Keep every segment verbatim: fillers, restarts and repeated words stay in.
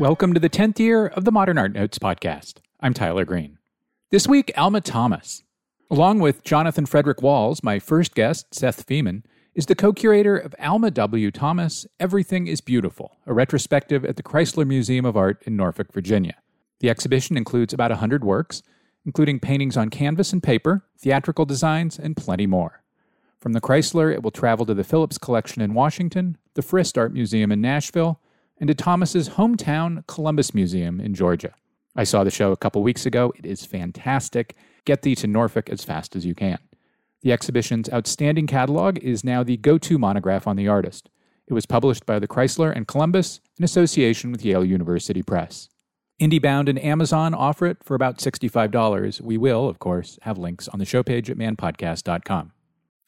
Welcome to the tenth year of the Modern Art Notes podcast. I'm Tyler Green. This week, Alma Thomas. Along with Jonathan Frederick Walls, my first guest, Seth Feman, is the co-curator of Alma W. Thomas' Everything is Beautiful, a retrospective at the Chrysler Museum of Art in Norfolk, Virginia. The exhibition includes about one hundred works, including paintings on canvas and paper, theatrical designs, and plenty more. From the Chrysler, it will travel to the Phillips Collection in Washington, the Frist Art Museum in Nashville, and to Thomas's hometown Columbus Museum in Georgia. I saw the show a couple weeks ago. It is fantastic. Get thee to Norfolk as fast as you can. The exhibition's outstanding catalog is now the go-to monograph on the artist. It was published by the Chrysler and Columbus in association with Yale University Press. IndieBound and Amazon offer it for about sixty-five dollars. We will, of course, have links on the show page at man podcast dot com.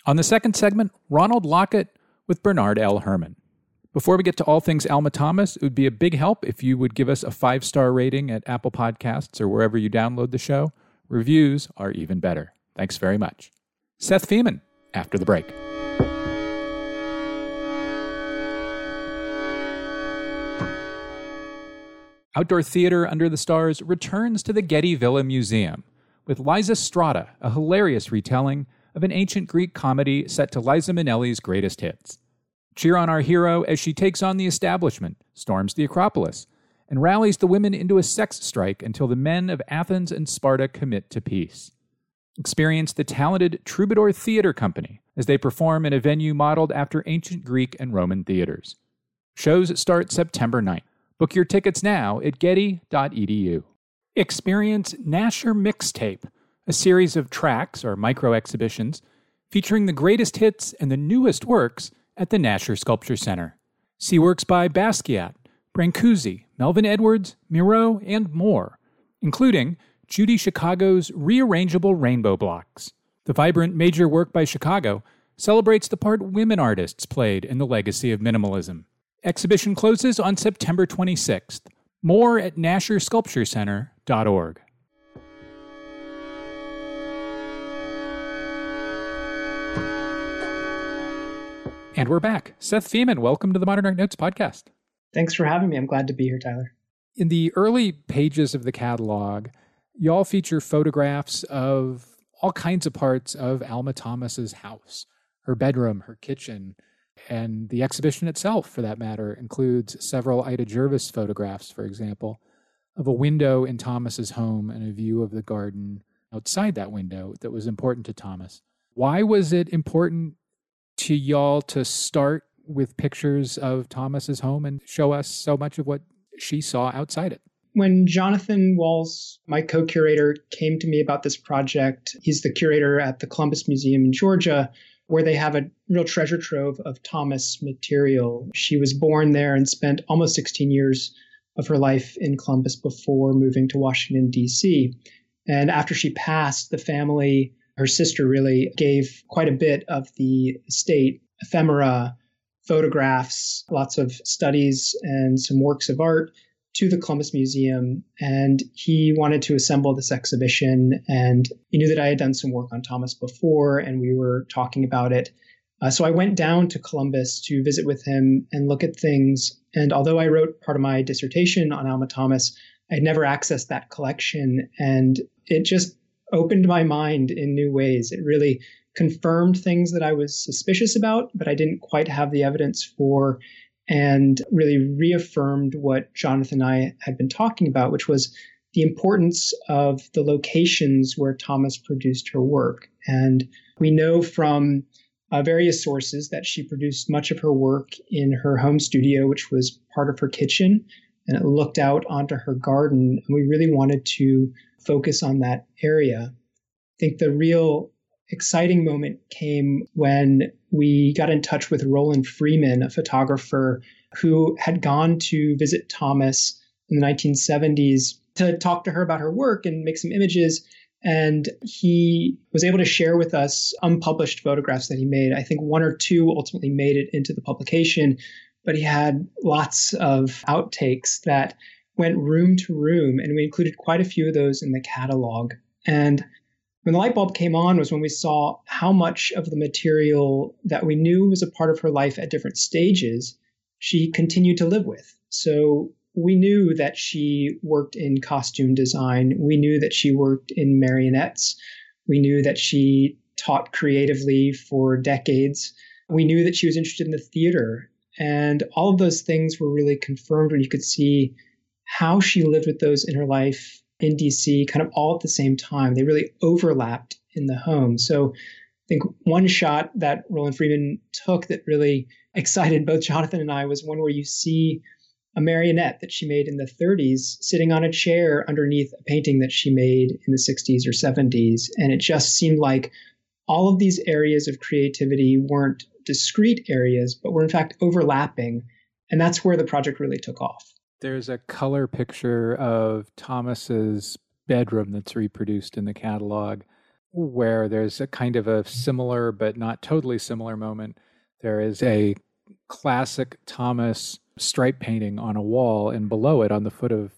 On the second segment, Ronald Lockett with Bernard L. Herman. Before we get to all things Alma Thomas, it would be a big help if you would give us a five-star rating at Apple Podcasts or wherever you download the show. Reviews are even better. Thanks very much. Seth Feman, after the break. Outdoor Theater Under the Stars returns to the Getty Villa Museum with Lysistrata, a hilarious retelling of an ancient Greek comedy set to Liza Minnelli's greatest hits. Cheer on our hero as she takes on the establishment, storms the Acropolis, and rallies the women into a sex strike until the men of Athens and Sparta commit to peace. Experience the talented Troubadour Theatre Company as they perform in a venue modeled after ancient Greek and Roman theaters. Shows start September ninth. Book your tickets now at getty dot e d u. Experience Nasher Mixtape, a series of tracks or micro-exhibitions featuring the greatest hits and the newest works at the Nasher Sculpture Center. See works by Basquiat, Brancusi, Melvin Edwards, Miro, and more, including Judy Chicago's Rearrangeable Rainbow Blocks. The vibrant major work by Chicago celebrates the part women artists played in the legacy of minimalism. Exhibition closes on September twenty-sixth. More at nasher sculpture center dot org. And we're back. Seth Feman, welcome to the Modern Art Notes podcast. Thanks for having me. I'm glad to be here, Tyler. In the early pages of the catalog, y'all feature photographs of all kinds of parts of Alma Thomas's house, her bedroom, her kitchen, and the exhibition itself, for that matter, includes several Ida Jervis photographs, for example, of a window in Thomas's home and a view of the garden outside that window that was important to Thomas. Why was it important to y'all to start with pictures of Thomas's home and show us so much of what she saw outside it? When Jonathan Walls, my co-curator, came to me about this project, he's the curator at the Columbus Museum in Georgia, where they have a real treasure trove of Thomas material. She was born there and spent almost sixteen years of her life in Columbus before moving to Washington, D C. And after she passed, the family, her sister really, gave quite a bit of the estate, ephemera, photographs, lots of studies, and some works of art to the Columbus Museum. And he wanted to assemble this exhibition. And he knew that I had done some work on Thomas before, and we were talking about it. Uh, so I went down to Columbus to visit with him and look at things. And although I wrote part of my dissertation on Alma Thomas, I'd never accessed that collection. And it just opened my mind in new ways. It really confirmed things that I was suspicious about, but I didn't quite have the evidence for, and really reaffirmed what Jonathan and I had been talking about, which was the importance of the locations where Thomas produced her work. And we know from uh, various sources that she produced much of her work in her home studio, which was part of her kitchen, and it looked out onto her garden. And we really wanted to focus on that area. I think the real exciting moment came when we got in touch with Roland Freeman, a photographer who had gone to visit Thomas in the nineteen seventies to talk to her about her work and make some images. And he was able to share with us unpublished photographs that he made. I think one or two ultimately made it into the publication, but he had lots of outtakes that went room to room, and we included quite a few of those in the catalog. And when the light bulb came on was when we saw how much of the material that we knew was a part of her life at different stages she continued to live with. So we knew that she worked in costume design. We knew that she worked in marionettes. We knew that she taught creatively for decades. We knew that she was interested in the theater. And all of those things were really confirmed when you could see how she lived with those in her life in D C kind of all at the same time. They really overlapped in the home. So I think one shot that Roland Freeman took that really excited both Jonathan and I was one where you see a marionette that she made in the thirties sitting on a chair underneath a painting that she made in the sixties or seventies. And it just seemed like all of these areas of creativity weren't discrete areas, but were in fact overlapping. And that's where the project really took off. There's a color picture of Thomas's bedroom that's reproduced in the catalog, where there's a kind of a similar, but not totally similar moment. There is a classic Thomas stripe painting on a wall, and below it, on the foot of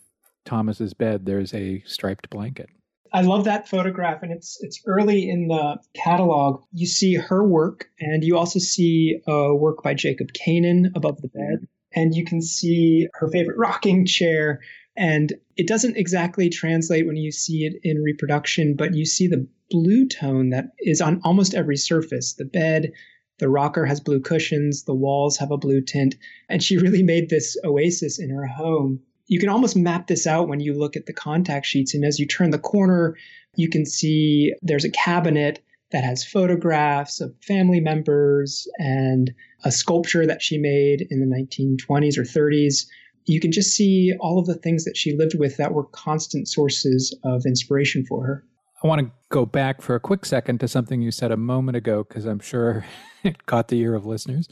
Thomas's bed, there's a striped blanket. I love that photograph, and it's it's early in the catalog. You see her work, and you also see a work by Jacob Kainen above the bed, and you can see her favorite rocking chair. And it doesn't exactly translate when you see it in reproduction, but you see the blue tone that is on almost every surface. The bed, the rocker has blue cushions, the walls have a blue tint, and she really made this oasis in her home. You can almost map this out when you look at the contact sheets, and as you turn the corner, you can see there's a cabinet that has photographs of family members and a sculpture that she made in the nineteen twenties or thirties. You can just see all of the things that she lived with that were constant sources of inspiration for her. I want to go back for a quick second to something you said a moment ago, because I'm sure it caught the ear of listeners.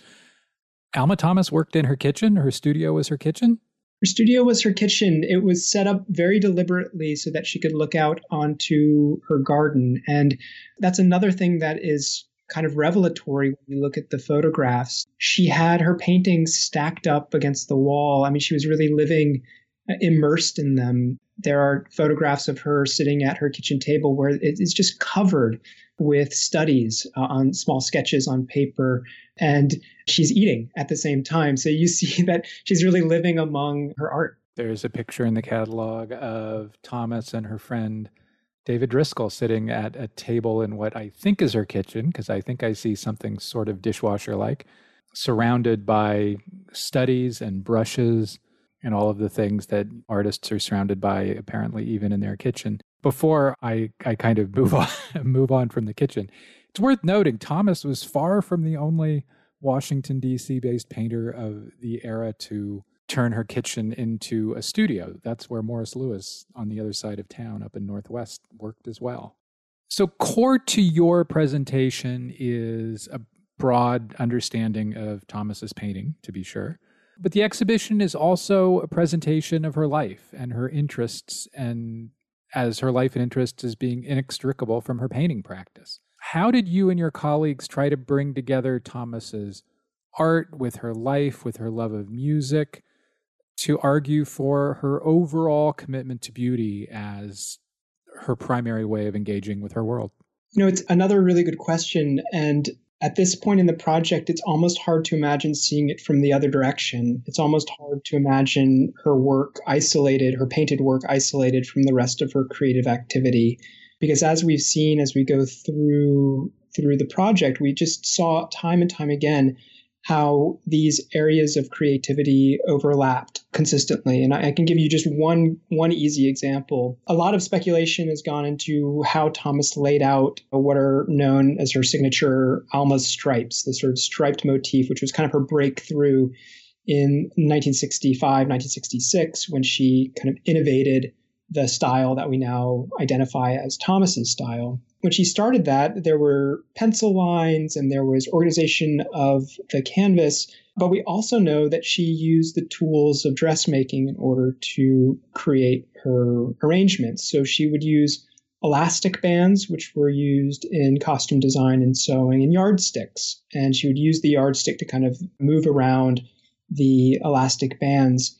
Alma Thomas worked in her kitchen. Her studio was her kitchen? Her studio was her kitchen. It was set up very deliberately so that she could look out onto her garden. And that's another thing that is kind of revelatory when you look at the photographs. She had her paintings stacked up against the wall. I mean, she was really living uh, immersed in them. There are photographs of her sitting at her kitchen table where it's just covered with studies uh, on small sketches on paper, and she's eating at the same time. So you see that she's really living among her art. There's a picture in the catalog of Thomas and her friend David Driskell sitting at a table in what I think is her kitchen, because I think I see something sort of dishwasher-like, surrounded by studies and brushes and all of the things that artists are surrounded by, apparently, even in their kitchen. Before I, I kind of move on, move on from the kitchen, it's worth noting Thomas was far from the only Washington, D C-based painter of the era to turn her kitchen into a studio. That's where Morris Lewis, on the other side of town, up in Northwest, worked as well. So core to your presentation is a broad understanding of Thomas's painting, to be sure. But the exhibition is also a presentation of her life and her interests, and as her life and interests is being inextricable from her painting practice. How did you and your colleagues try to bring together Thomas's art with her life, with her love of music, to argue for her overall commitment to beauty as her primary way of engaging with her world? You know, it's another really good question, and at this point in the project, it's almost hard to imagine seeing it from the other direction. It's almost hard to imagine her work isolated, her painted work isolated from the rest of her creative activity. Because as we've seen, as we go through through the project, we just saw time and time again how these areas of creativity overlapped consistently. And I, I can give you just one one easy example. A lot of speculation has gone into how Thomas laid out what are known as her signature Alma stripes, the sort of striped motif, which was kind of her breakthrough in nineteen sixty-five, nineteen sixty-six, when she kind of innovated the style that we now identify as Thomas's style. When she started that, there were pencil lines and there was organization of the canvas, but we also know that she used the tools of dressmaking in order to create her arrangements. So she would use elastic bands, which were used in costume design and sewing, and yardsticks. And she would use the yardstick to kind of move around the elastic bands.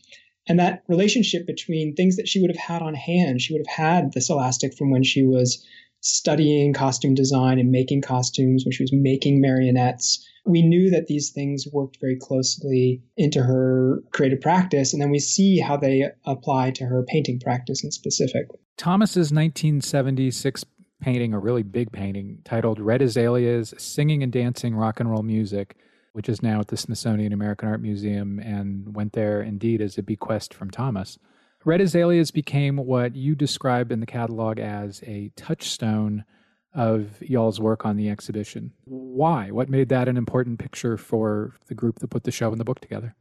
And that relationship between things that she would have had on hand, she would have had this elastic from when she was studying costume design and making costumes, when she was making marionettes. We knew that these things worked very closely into her creative practice, and then we see how they apply to her painting practice in specific. Thomas's nineteen seventy-six painting, a really big painting, titled Red Azaleas, Singing and Dancing Rock and Roll Music, which is now at the Smithsonian American Art Museum and went there indeed as a bequest from Thomas. Red Azaleas became what you described in the catalog as a touchstone of y'all's work on the exhibition. Why? What made that an important picture for the group that put the show and the book together?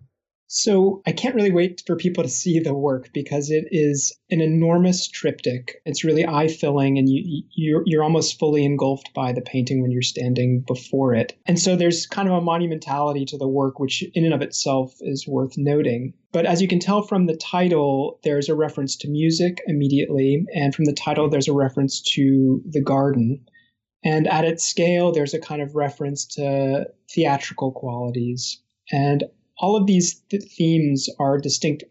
So I can't really wait for people to see the work because it is an enormous triptych. It's really eye-filling, and you, you're, you're almost fully engulfed by the painting when you're standing before it. And so there's kind of a monumentality to the work, which in and of itself is worth noting. But as you can tell from the title, there's a reference to music immediately, and from the title, there's a reference to the garden. And at its scale, there's a kind of reference to theatrical qualities. And all of these th- themes are distinct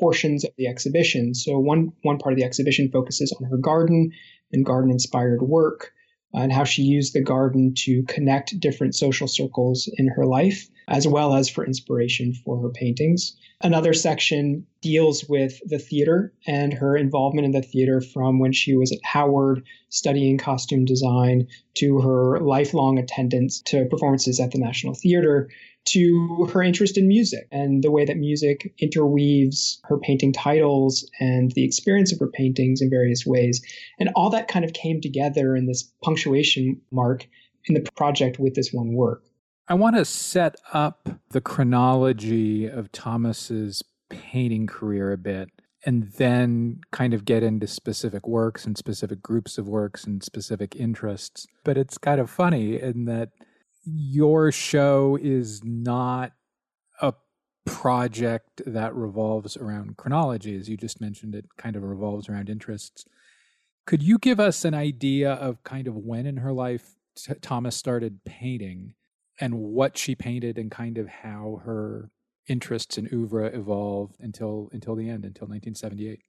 portions of the exhibition. So one, one part of the exhibition focuses on her garden and garden-inspired work uh, and how she used the garden to connect different social circles in her life, as well as for inspiration for her paintings. Another section deals with the theater and her involvement in the theater from when she was at Howard studying costume design to her lifelong attendance to performances at the National Theater, to her interest in music and the way that music interweaves her painting titles and the experience of her paintings in various ways. And all that kind of came together in this punctuation mark in the project with this one work. I want to set up the chronology of Thomas's painting career a bit and then kind of get into specific works and specific groups of works and specific interests. But it's kind of funny in that your show is not a project that revolves around chronology. As you just mentioned, it kind of revolves around interests. Could you give us an idea of kind of when in her life t- Thomas started painting and what she painted and kind of how her interests in oeuvre evolved until until the end, until nineteen seventy-eight?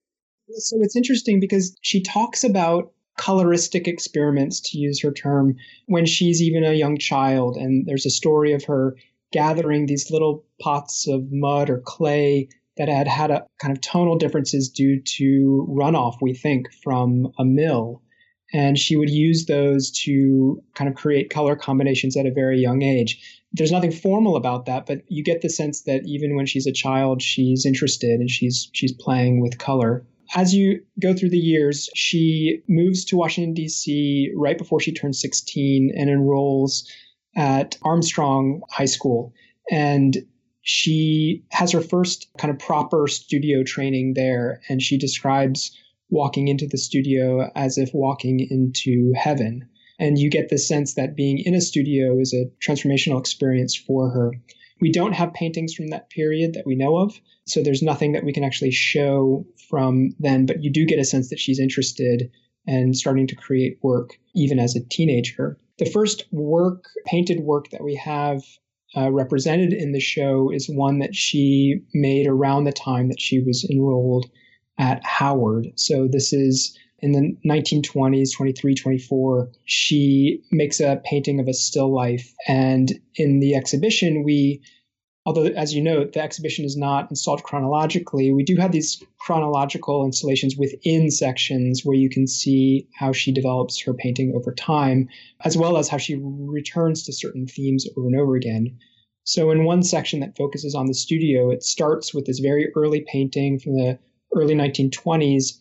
So it's interesting because she talks about coloristic experiments, to use her term, when she's even a young child. And there's a story of her gathering these little pots of mud or clay that had had a kind of tonal differences due to runoff, we think, from a mill. And she would use those to kind of create color combinations at a very young age. There's nothing formal about that, but you get the sense that even when she's a child, she's interested and she's she's playing with color. As you go through the years, she moves to Washington, D C right before she turns sixteen and enrolls at Armstrong High School. And she has her first kind of proper studio training there. And she describes walking into the studio as if walking into heaven. And you get the sense that being in a studio is a transformational experience for her. We don't have paintings from that period that we know of, so there's nothing that we can actually show from then, but you do get a sense that she's interested and starting to create work even as a teenager. The first work, painted work that we have uh, represented in the show is one that she made around the time that she was enrolled at Howard. So this is in the nineteen twenties, twenty-three, twenty-four, she makes a painting of a still life. And in the exhibition, we, although as you note, the exhibition is not installed chronologically, we do have these chronological installations within sections where you can see how she develops her painting over time, as well as how she returns to certain themes over and over again. So in one section that focuses on the studio, it starts with this very early painting from the early nineteen twenties,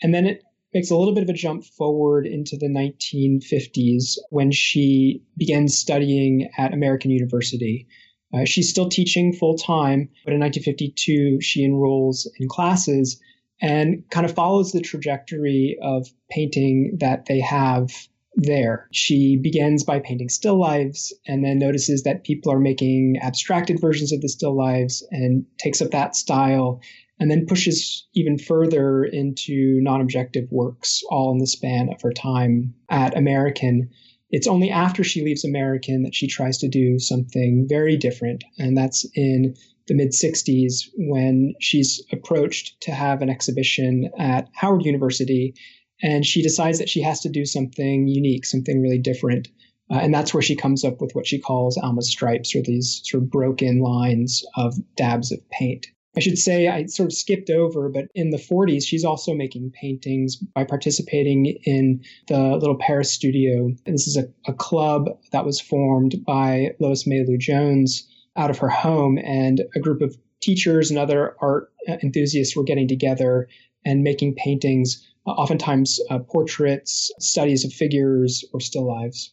and then it makes a little bit of a jump forward into the nineteen fifties when she begins studying at American University. Uh, she's still teaching full-time, but in nineteen fifty-two, she enrolls in classes and kind of follows the trajectory of painting that they have there. She begins by painting still lives and then notices that people are making abstracted versions of the still lives and takes up that style and then pushes even further into non-objective works, all in the span of her time at American. It's only after she leaves American that she tries to do something very different, and that's in the mid-sixties when she's approached to have an exhibition at Howard University, And she decides that she has to do something unique, something really different. Uh, and that's where she comes up with what she calls Alma's stripes, or these sort of broken lines of dabs of paint. I should say I sort of skipped over, but in the forties, she's also making paintings by participating in the Little Paris Studio. And this is a, a club that was formed by Lois Mailou Jones out of her home. And a group of teachers and other art enthusiasts were getting together and making paintings, oftentimes uh, portraits, studies of figures, or still lives.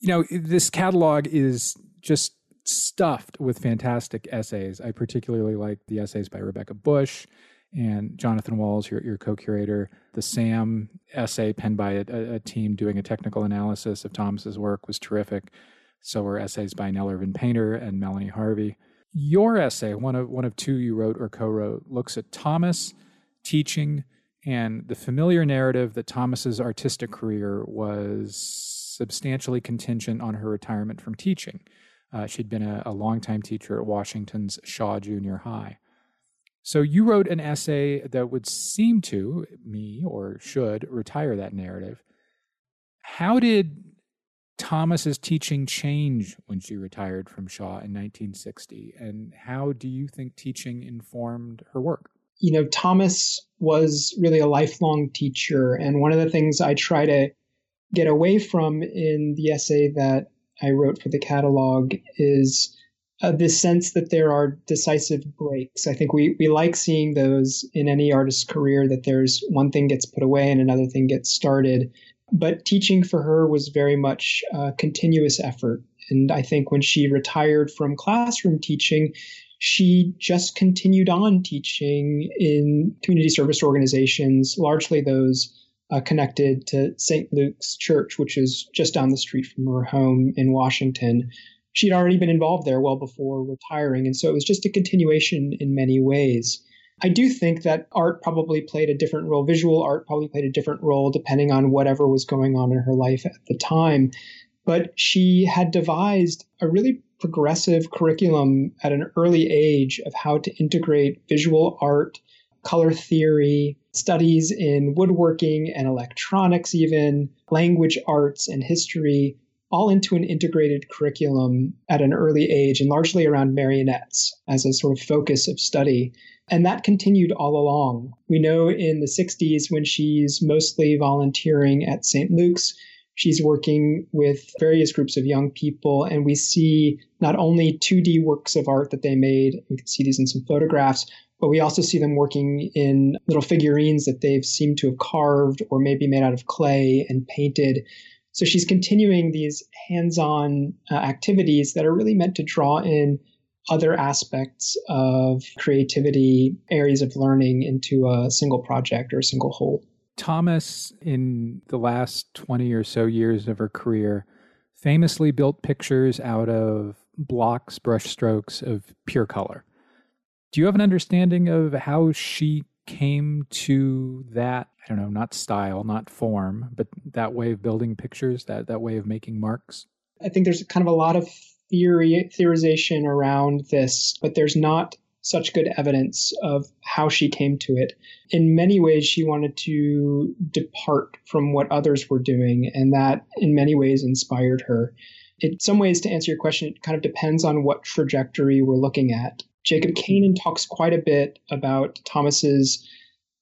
You know, this catalog is just stuffed with fantastic essays. I particularly like the essays by Rebecca Bush and Jonathan Walls, your, your co-curator. The SAM essay penned by a, a team doing a technical analysis of Thomas's work was terrific. So were essays by Nell Irvin Painter and Melanie Harvey. Your essay, one of one of two you wrote or co-wrote, looks at Thomas, teaching, and the familiar narrative that Thomas's artistic career was substantially contingent on her retirement from teaching. Uh, she'd been a, a longtime teacher at Washington's Shaw Junior High. So you wrote an essay that would seem to, me or should, retire that narrative. How did Thomas's teaching change when she retired from Shaw in nineteen sixty? And how do you think teaching informed her work? You know, Thomas was really a lifelong teacher. And one of the things I try to get away from in the essay that I wrote for the catalog is uh, this sense that there are decisive breaks. I think we we like seeing those in any artist's career, that there's one thing gets put away and another thing gets started. But teaching for her was very much a continuous effort. And I think when she retired from classroom teaching, she just continued on teaching in community service organizations, largely those Uh, connected to Saint Luke's Church, which is just down the street from her home in Washington. She'd already been involved there well before retiring, and so it was just a continuation in many ways. I do think that art probably played a different role, visual art probably played a different role depending on whatever was going on in her life at the time. But she had devised a really progressive curriculum at an early age of how to integrate visual art, color theory, studies in woodworking and electronics, even language arts and history, all into an integrated curriculum at an early age, and largely around marionettes as a sort of focus of study. And that continued all along. We know in the sixties, when she's mostly volunteering at Saint Luke's, she's working with various groups of young people, and we see not only two D works of art that they made, you can see these in some photographs, but we also see them working in little figurines that they've seemed to have carved or maybe made out of clay and painted. So she's continuing these hands-on uh, activities that are really meant to draw in other aspects of creativity, areas of learning into a single project or a single whole. Thomas, in the last twenty or so years of her career, famously built pictures out of blocks, brushstrokes of pure color. Do you have an understanding of how she came to that, I don't know, not style, not form, but that way of building pictures, that, that way of making marks? I think there's kind of a lot of theory, theorization around this, but there's not such good evidence of how she came to it. In many ways, she wanted to depart from what others were doing, and that in many ways inspired her. In some ways, to answer your question, it kind of depends on what trajectory we're looking at. Jacob Kainen talks quite a bit about Thomas's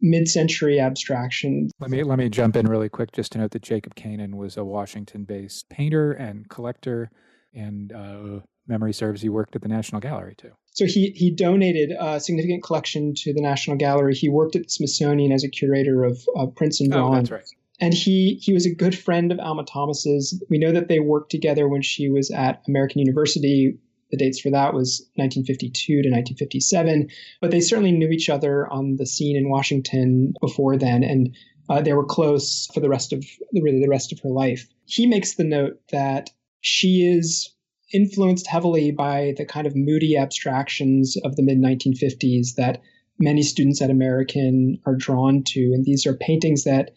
mid-century abstraction. Let me let me jump in really quick just to note that Jacob Kainen was a Washington-based painter and collector, and uh, memory serves, he worked at the National Gallery too. So he he donated a significant collection to the National Gallery. He worked at the Smithsonian as a curator of uh, prints and drawings. Oh, that's right. And he he was a good friend of Alma Thomas's. We know that they worked together when she was at American University. The dates for that was nineteen fifty-two to nineteen fifty-seven, but they certainly knew each other on the scene in Washington before then, and uh, they were close for the rest of really the rest of her life. He makes the note that she is influenced heavily by the kind of moody abstractions of the mid nineteen fifties that many students at American are drawn to, and these are paintings that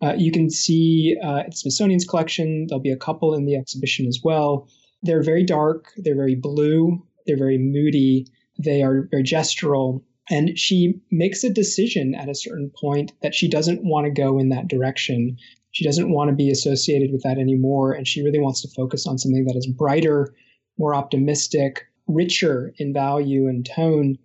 uh, you can see uh, at the Smithsonian's collection. There'll be a couple in the exhibition as well. They're very dark, they're very blue, they're very moody, they are very gestural, And she makes a decision at a certain point that she doesn't want to go in that direction. She doesn't want to be associated with that anymore. And she really wants to focus on something that is brighter, more optimistic, richer in value and tone,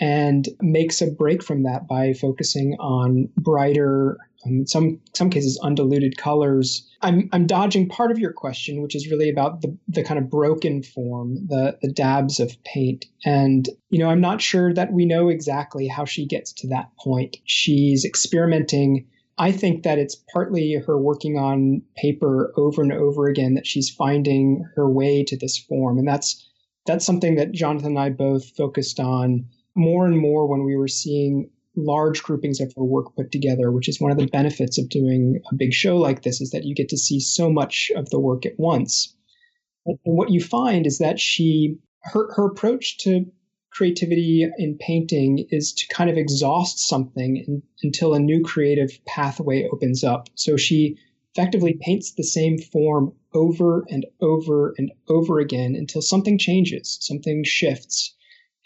and makes a break from that by focusing on brighter, in some some cases, undiluted colors. I'm I'm dodging part of your question, which is really about the the kind of broken form, the the dabs of paint. And, you know, I'm not sure that we know exactly how she gets to that point. She's experimenting. I think that it's partly her working on paper over and over again that she's finding her way to this form. And that's that's something that Jonathan and I both focused on more and more when we were seeing large groupings of her work put together, which is one of the benefits of doing a big show like this, is that you get to see so much of the work at once. And what you find is that she, her, her approach to creativity in painting is to kind of exhaust something in, until a new creative pathway opens up. So she effectively paints the same form over and over and over again until something changes, something shifts.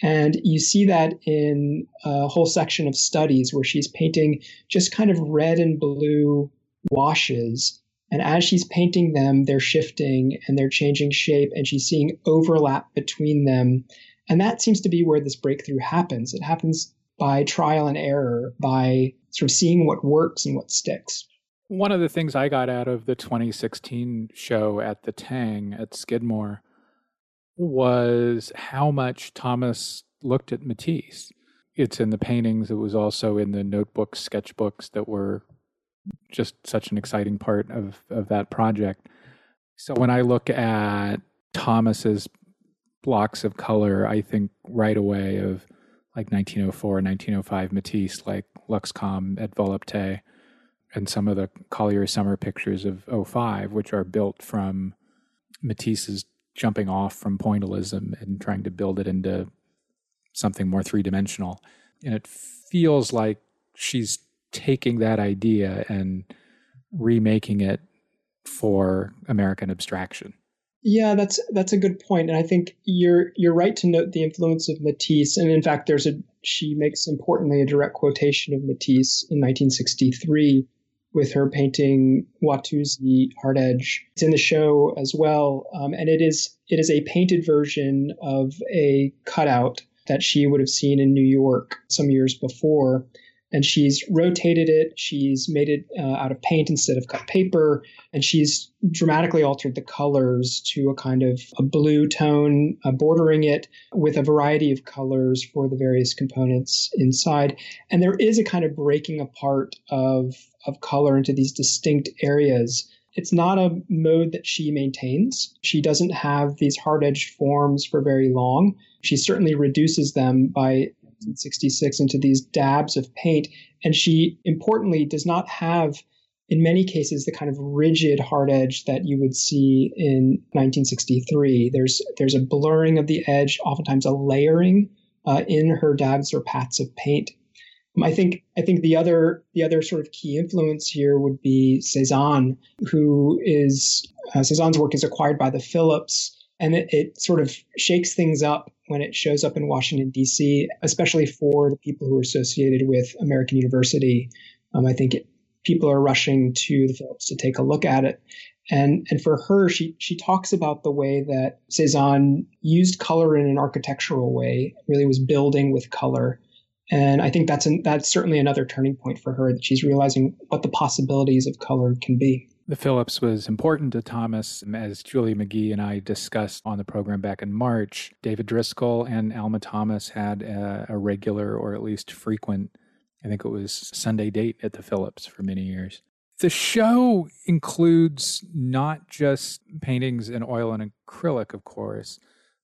And you see that in a whole section of studies where she's painting just kind of red and blue washes. And as she's painting them, they're shifting and they're changing shape, and she's seeing overlap between them. And that seems to be where this breakthrough happens. It happens by trial and error, by sort of seeing what works and what sticks. One of the things I got out of the twenty sixteen show at the Tang at Skidmore was how much Thomas looked at Matisse. It's in the paintings. It was also in the notebooks, sketchbooks that were just such an exciting part of, of that project. So when I look at Thomas's blocks of color, I think right away of like nineteen oh four, nineteen oh five Matisse, like Luxcom et Volupté, and some of the Collier Summer pictures of oh five, which are built from Matisse's jumping off from pointillism and trying to build it into something more three-dimensional. And it feels like she's taking that idea and remaking it for American abstraction. Yeah, that's that's a good point. And I think you're you're right to note the influence of Matisse. And in fact, there's a she makes, importantly, a direct quotation of Matisse in nineteen sixty-three with her painting Watusi Hard Edge. It's in the show as well. Um, and it is it is a painted version of a cutout that she would have seen in New York some years before. And she's rotated it. She's made it uh, out of paint instead of cut paper. And she's dramatically altered the colors to a kind of a blue tone, uh, bordering it with a variety of colors for the various components inside. And there is a kind of breaking apart of of color into these distinct areas. It's not a mode that she maintains. She doesn't have these hard-edged forms for very long. She certainly reduces them by nineteen sixty-six into these dabs of paint. And she, importantly, does not have, in many cases, the kind of rigid hard edge that you would see in nineteen sixty-three. There's, there's a blurring of the edge, oftentimes a layering uh, in her dabs or pats of paint. I think I think the other the other sort of key influence here would be Cezanne, who is uh, Cezanne's work is acquired by the Phillips, and it, it sort of shakes things up when it shows up in Washington D C, especially for the people who are associated with American University. Um, I think it, people are rushing to the Phillips to take a look at it, and and for her, she she talks about the way that Cezanne used color in an architectural way, really was building with color. And I think that's an, that's certainly another turning point for her, that she's realizing what the possibilities of color can be. The Phillips was important to Thomas. As Julie McGee and I discussed on the program back in March, David Driskell and Alma Thomas had a, a regular, or at least frequent, I think it was Sunday date at the Phillips for many years. The show includes not just paintings in oil and acrylic, of course,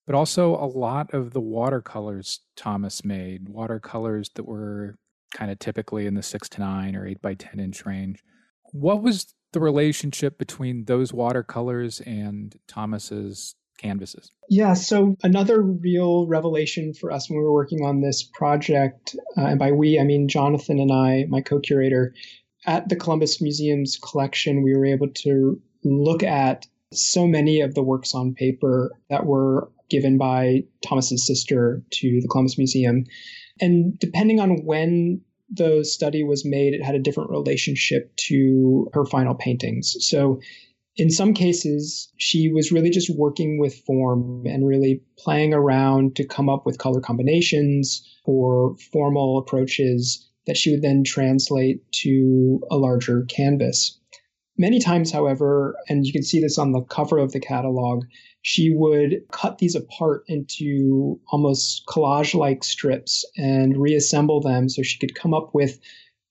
but also a lot of the watercolors Thomas made, watercolors that wwere kind of typically in the six to nine or eight by ten inch range. What was the relationship between those watercolors and Thomas's canvases? Yeah, so another real revelation for us when we were working on this project, uh, and by we, I mean Jonathan and I, my co-curator, at the Columbus Museum's collection, we were able to look at so many of the works on paper that were given by Thomas's sister to the Columbus Museum. And depending on when the study was made, it had a different relationship to her final paintings. So in some cases, she was really just working with form and really playing around to come up with color combinations or formal approaches that she would then translate to a larger canvas. Many times, however, and you can see this on the cover of the catalog, she would cut these apart into almost collage-like strips and reassemble them so she could come up with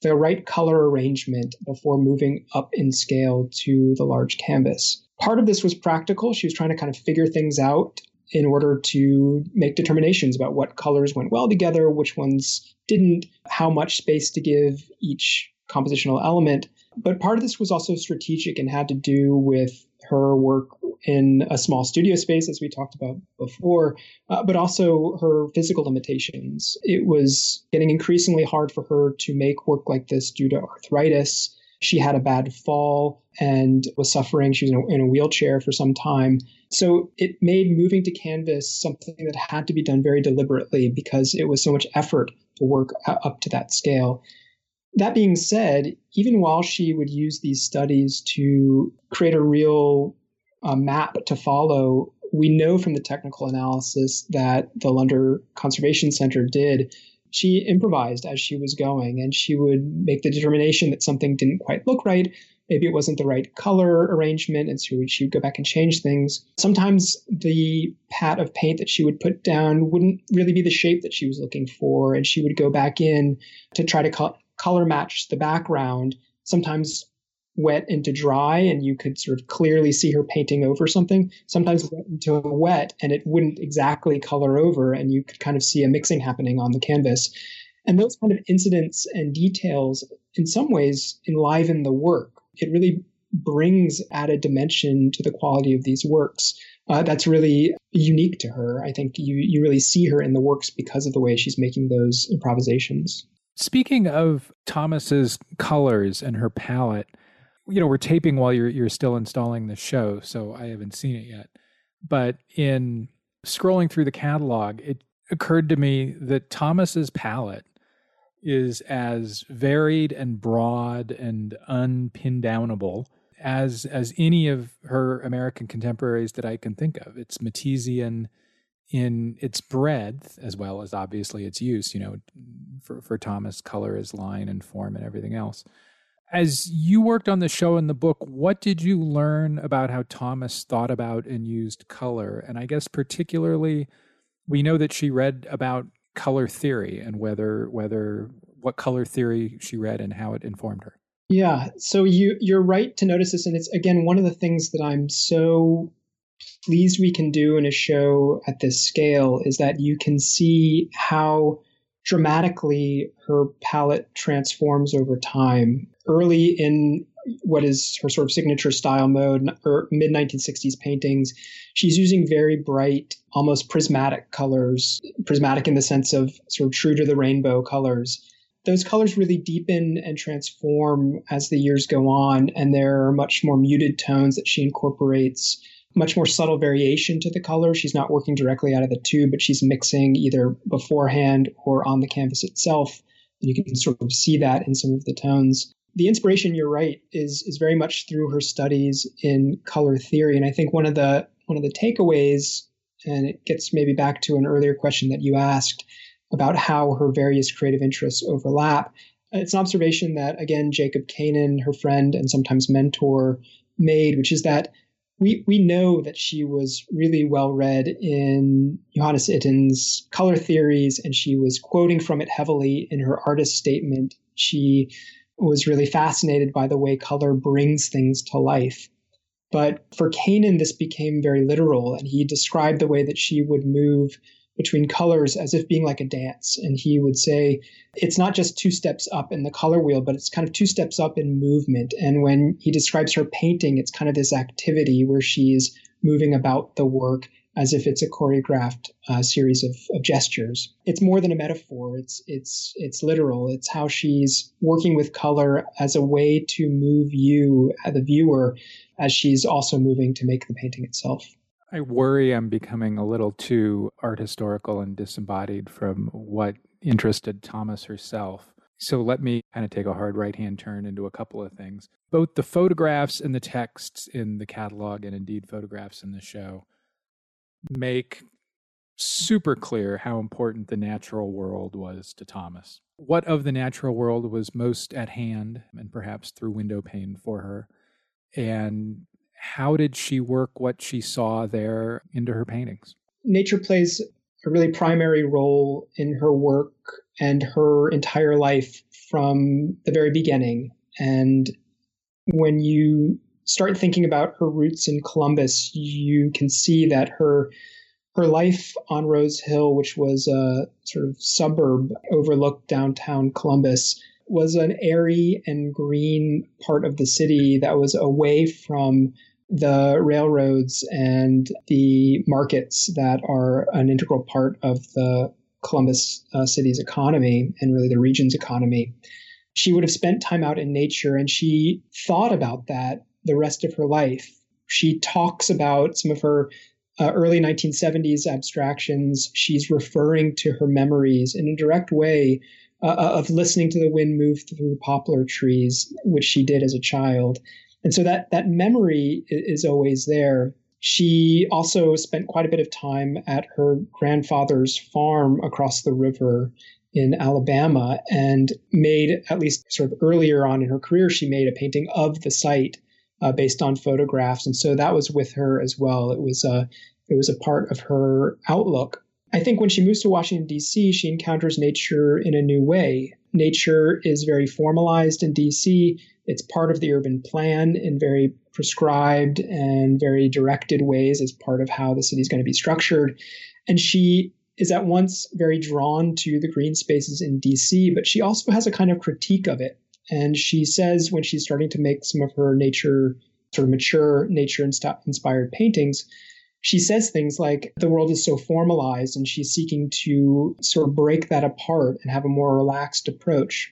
the right color arrangement before moving up in scale to the large canvas. Part of this was practical. She was trying to kind of figure things out in order to make determinations about what colors went well together, which ones didn't, how much space to give each compositional element. But part of this was also strategic and had to do with her work in a small studio space, as we talked about before, uh, but also her physical limitations. It was getting increasingly hard for her to make work like this due to arthritis. She had a bad fall and was suffering. She was in a, in a wheelchair for some time. So it made moving to canvas something that had to be done very deliberately because it was so much effort to work up to that scale. That being said, even while she would use these studies to create a real uh, map to follow, we know from the technical analysis that the Lunder Conservation Center did, she improvised as she was going, and she would make the determination that something didn't quite look right. Maybe it wasn't the right color arrangement, and so she would go back and change things. Sometimes the pat of paint that she would put down wouldn't really be the shape that she was looking for, and she would go back in to try to cut. color matched the background, sometimes wet into dry, and you could sort of clearly see her painting over something, sometimes wet into wet, and it wouldn't exactly color over, and you could kind of see a mixing happening on the canvas. And those kind of incidents and details, in some ways, enliven the work. It really brings added dimension to the quality of these works. Uh, that's really unique to her. I think you you really see her in the works because of the way she's making those improvisations. Speaking of Thomas's colors and her palette, you know, we're taping while you're you're still installing the show, so I haven't seen it yet. But in scrolling through the catalog, it occurred to me that Thomas's palette is as varied and broad and unpindownable as as any of her American contemporaries that I can think of. It's Matissean in its breadth, as well as obviously its use, you know, for, for Thomas, color is line and form and everything else. As you worked on the show and the book, what did you learn about how Thomas thought about and used color? And I guess particularly, we know that she read about color theory and whether, whether what color theory she read and how it informed her. Yeah, so you, you're right to notice this. And it's, again, one of the things that I'm so pleased we can do in a show at this scale is that you can see how dramatically her palette transforms over time. Early in what is her sort of signature style mode, her mid nineteen sixties paintings, she's using very bright, almost prismatic colors, prismatic in the sense of sort of true to the rainbow colors. Those colors really deepen and transform as the years go on, and there are much more muted tones that she incorporates, much more subtle variation to the color. She's not working directly out of the tube, but she's mixing either beforehand or on the canvas itself. And you can sort of see that in some of the tones. The inspiration, you're right, is is very much through her studies in color theory. And I think one of the one of the takeaways, and it gets maybe back to an earlier question that you asked about how her various creative interests overlap. It's an observation that, again, Jacob Kainen, her friend and sometimes mentor, made, which is that We we know that she was really well read in Johannes Itten's color theories, and she was quoting from it heavily in her artist statement. She was really fascinated by the way color brings things to life. But for Kainen, this became very literal, and he described the way that she would move between colors as if being like a dance. And he would say, it's not just two steps up in the color wheel, but it's kind of two steps up in movement. And when he describes her painting, it's kind of this activity where she's moving about the work as if it's a choreographed uh, series of, of gestures. It's more than a metaphor. It's, it's, it's literal. It's how she's working with color as a way to move you, the viewer, as she's also moving to make the painting itself. I worry I'm becoming a little too art historical and disembodied from what interested Thomas herself. So let me kind of take a hard right-hand turn into a couple of things. Both the photographs and the texts in the catalog, and indeed photographs in the show, make super clear how important the natural world was to Thomas. What of the natural world was most at hand, and perhaps through window pane for her? And how did she work what she saw there into her paintings? Nature plays a really primary role in her work and her entire life from the very beginning. And when you start thinking about her roots in Columbus, you can see that her her life on Rose Hill, which was a sort of suburb overlooked downtown Columbus, was an airy and green part of the city that was away from the railroads and the markets that are an integral part of the Columbus uh, city's economy and really the region's economy. She would have spent time out in nature, and she thought about that the rest of her life. She talks about some of her uh, early nineteen seventies abstractions. She's referring to her memories in a direct way uh, of listening to the wind move through poplar trees, which she did as a child. And so that that memory is always there. She also spent quite a bit of time at her grandfather's farm across the river in Alabama, and made, at least sort of earlier on in her career, she made a painting of the site uh, based on photographs. And so that was with her as well. It was a, it was a part of her outlook. I think when she moves to Washington, D C, she encounters nature in a new way. Nature is very formalized in D C. It's part of the urban plan in very prescribed and very directed ways as part of how the city is going to be structured. And she is at once very drawn to the green spaces in D C, but she also has a kind of critique of it. And she says, when she's starting to make some of her nature, sort of mature nature-inspired paintings, she says things like, the world is so formalized, and she's seeking to sort of break that apart and have a more relaxed approach.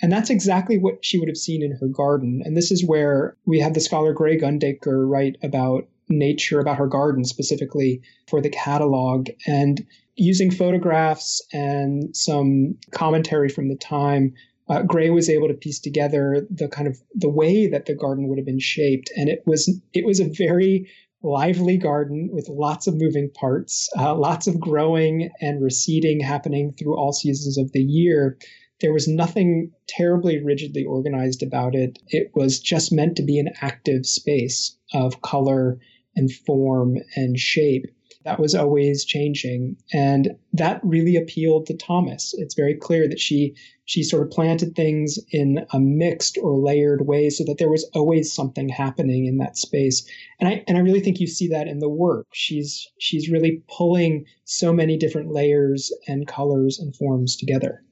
And that's exactly what she would have seen in her garden. And this is where we have the scholar Gray Gundaker write about nature, about her garden specifically for the catalog. And using photographs and some commentary from the time, uh, Gray was able to piece together the kind of the way that the garden would have been shaped. And it was it was a very lively garden with lots of moving parts, uh, lots of growing and receding happening through all seasons of the year. There was nothing terribly rigidly organized about it. It was just meant to be an active space of color and form and shape that was always changing. And that really appealed to Thomas. It's very clear that she she sort of planted things in a mixed or layered way so that there was always something happening in that space. And I and I really think you see that in the work. She's she's really pulling so many different layers and colors and forms together.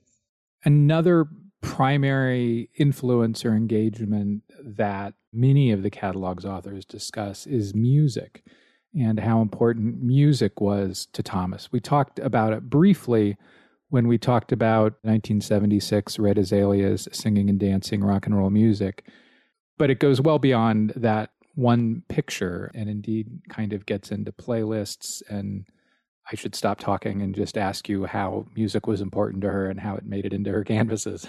Another primary influence or engagement that many of the catalog's authors discuss is music, and how important music was to Thomas. We talked about it briefly when we talked about nineteen seventy-six Red Azaleas, Singing and Dancing Rock and Roll Music, but it goes well beyond that one picture, and indeed kind of gets into playlists. And I should stop talking and just ask you how music was important to her and how it made it into her canvases.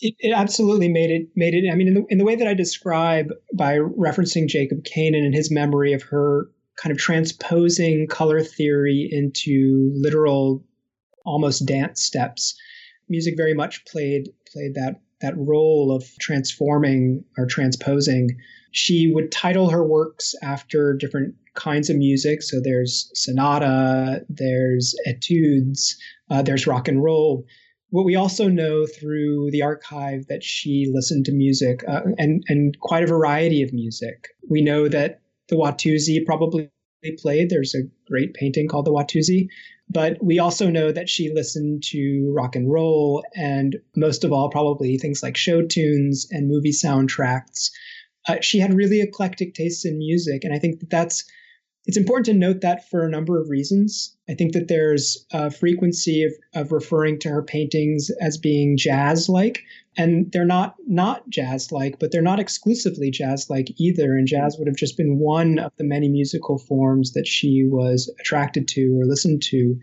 it, it absolutely made it, made it. I mean, in the, in the way that I describe by referencing Jacob Kainen and his memory of her kind of transposing color theory into literal, almost dance steps, music very much played, played that, that role of transforming or transposing. She would title her works after different kinds of music. So there's sonata, there's etudes, uh, there's rock and roll. What we also know through the archive that she listened to music uh, and, and quite a variety of music. We know that the Watusi probably played. There's a great painting called the Watusi. But we also know that she listened to rock and roll, and most of all, probably things like show tunes and movie soundtracks. Uh, she had really eclectic tastes in music. And I think that that's it's important to note that for a number of reasons. I think that there's a frequency of, of referring to her paintings as being jazz-like, and they're not not jazz-like, but they're not exclusively jazz-like either. And jazz would have just been one of the many musical forms that she was attracted to or listened to.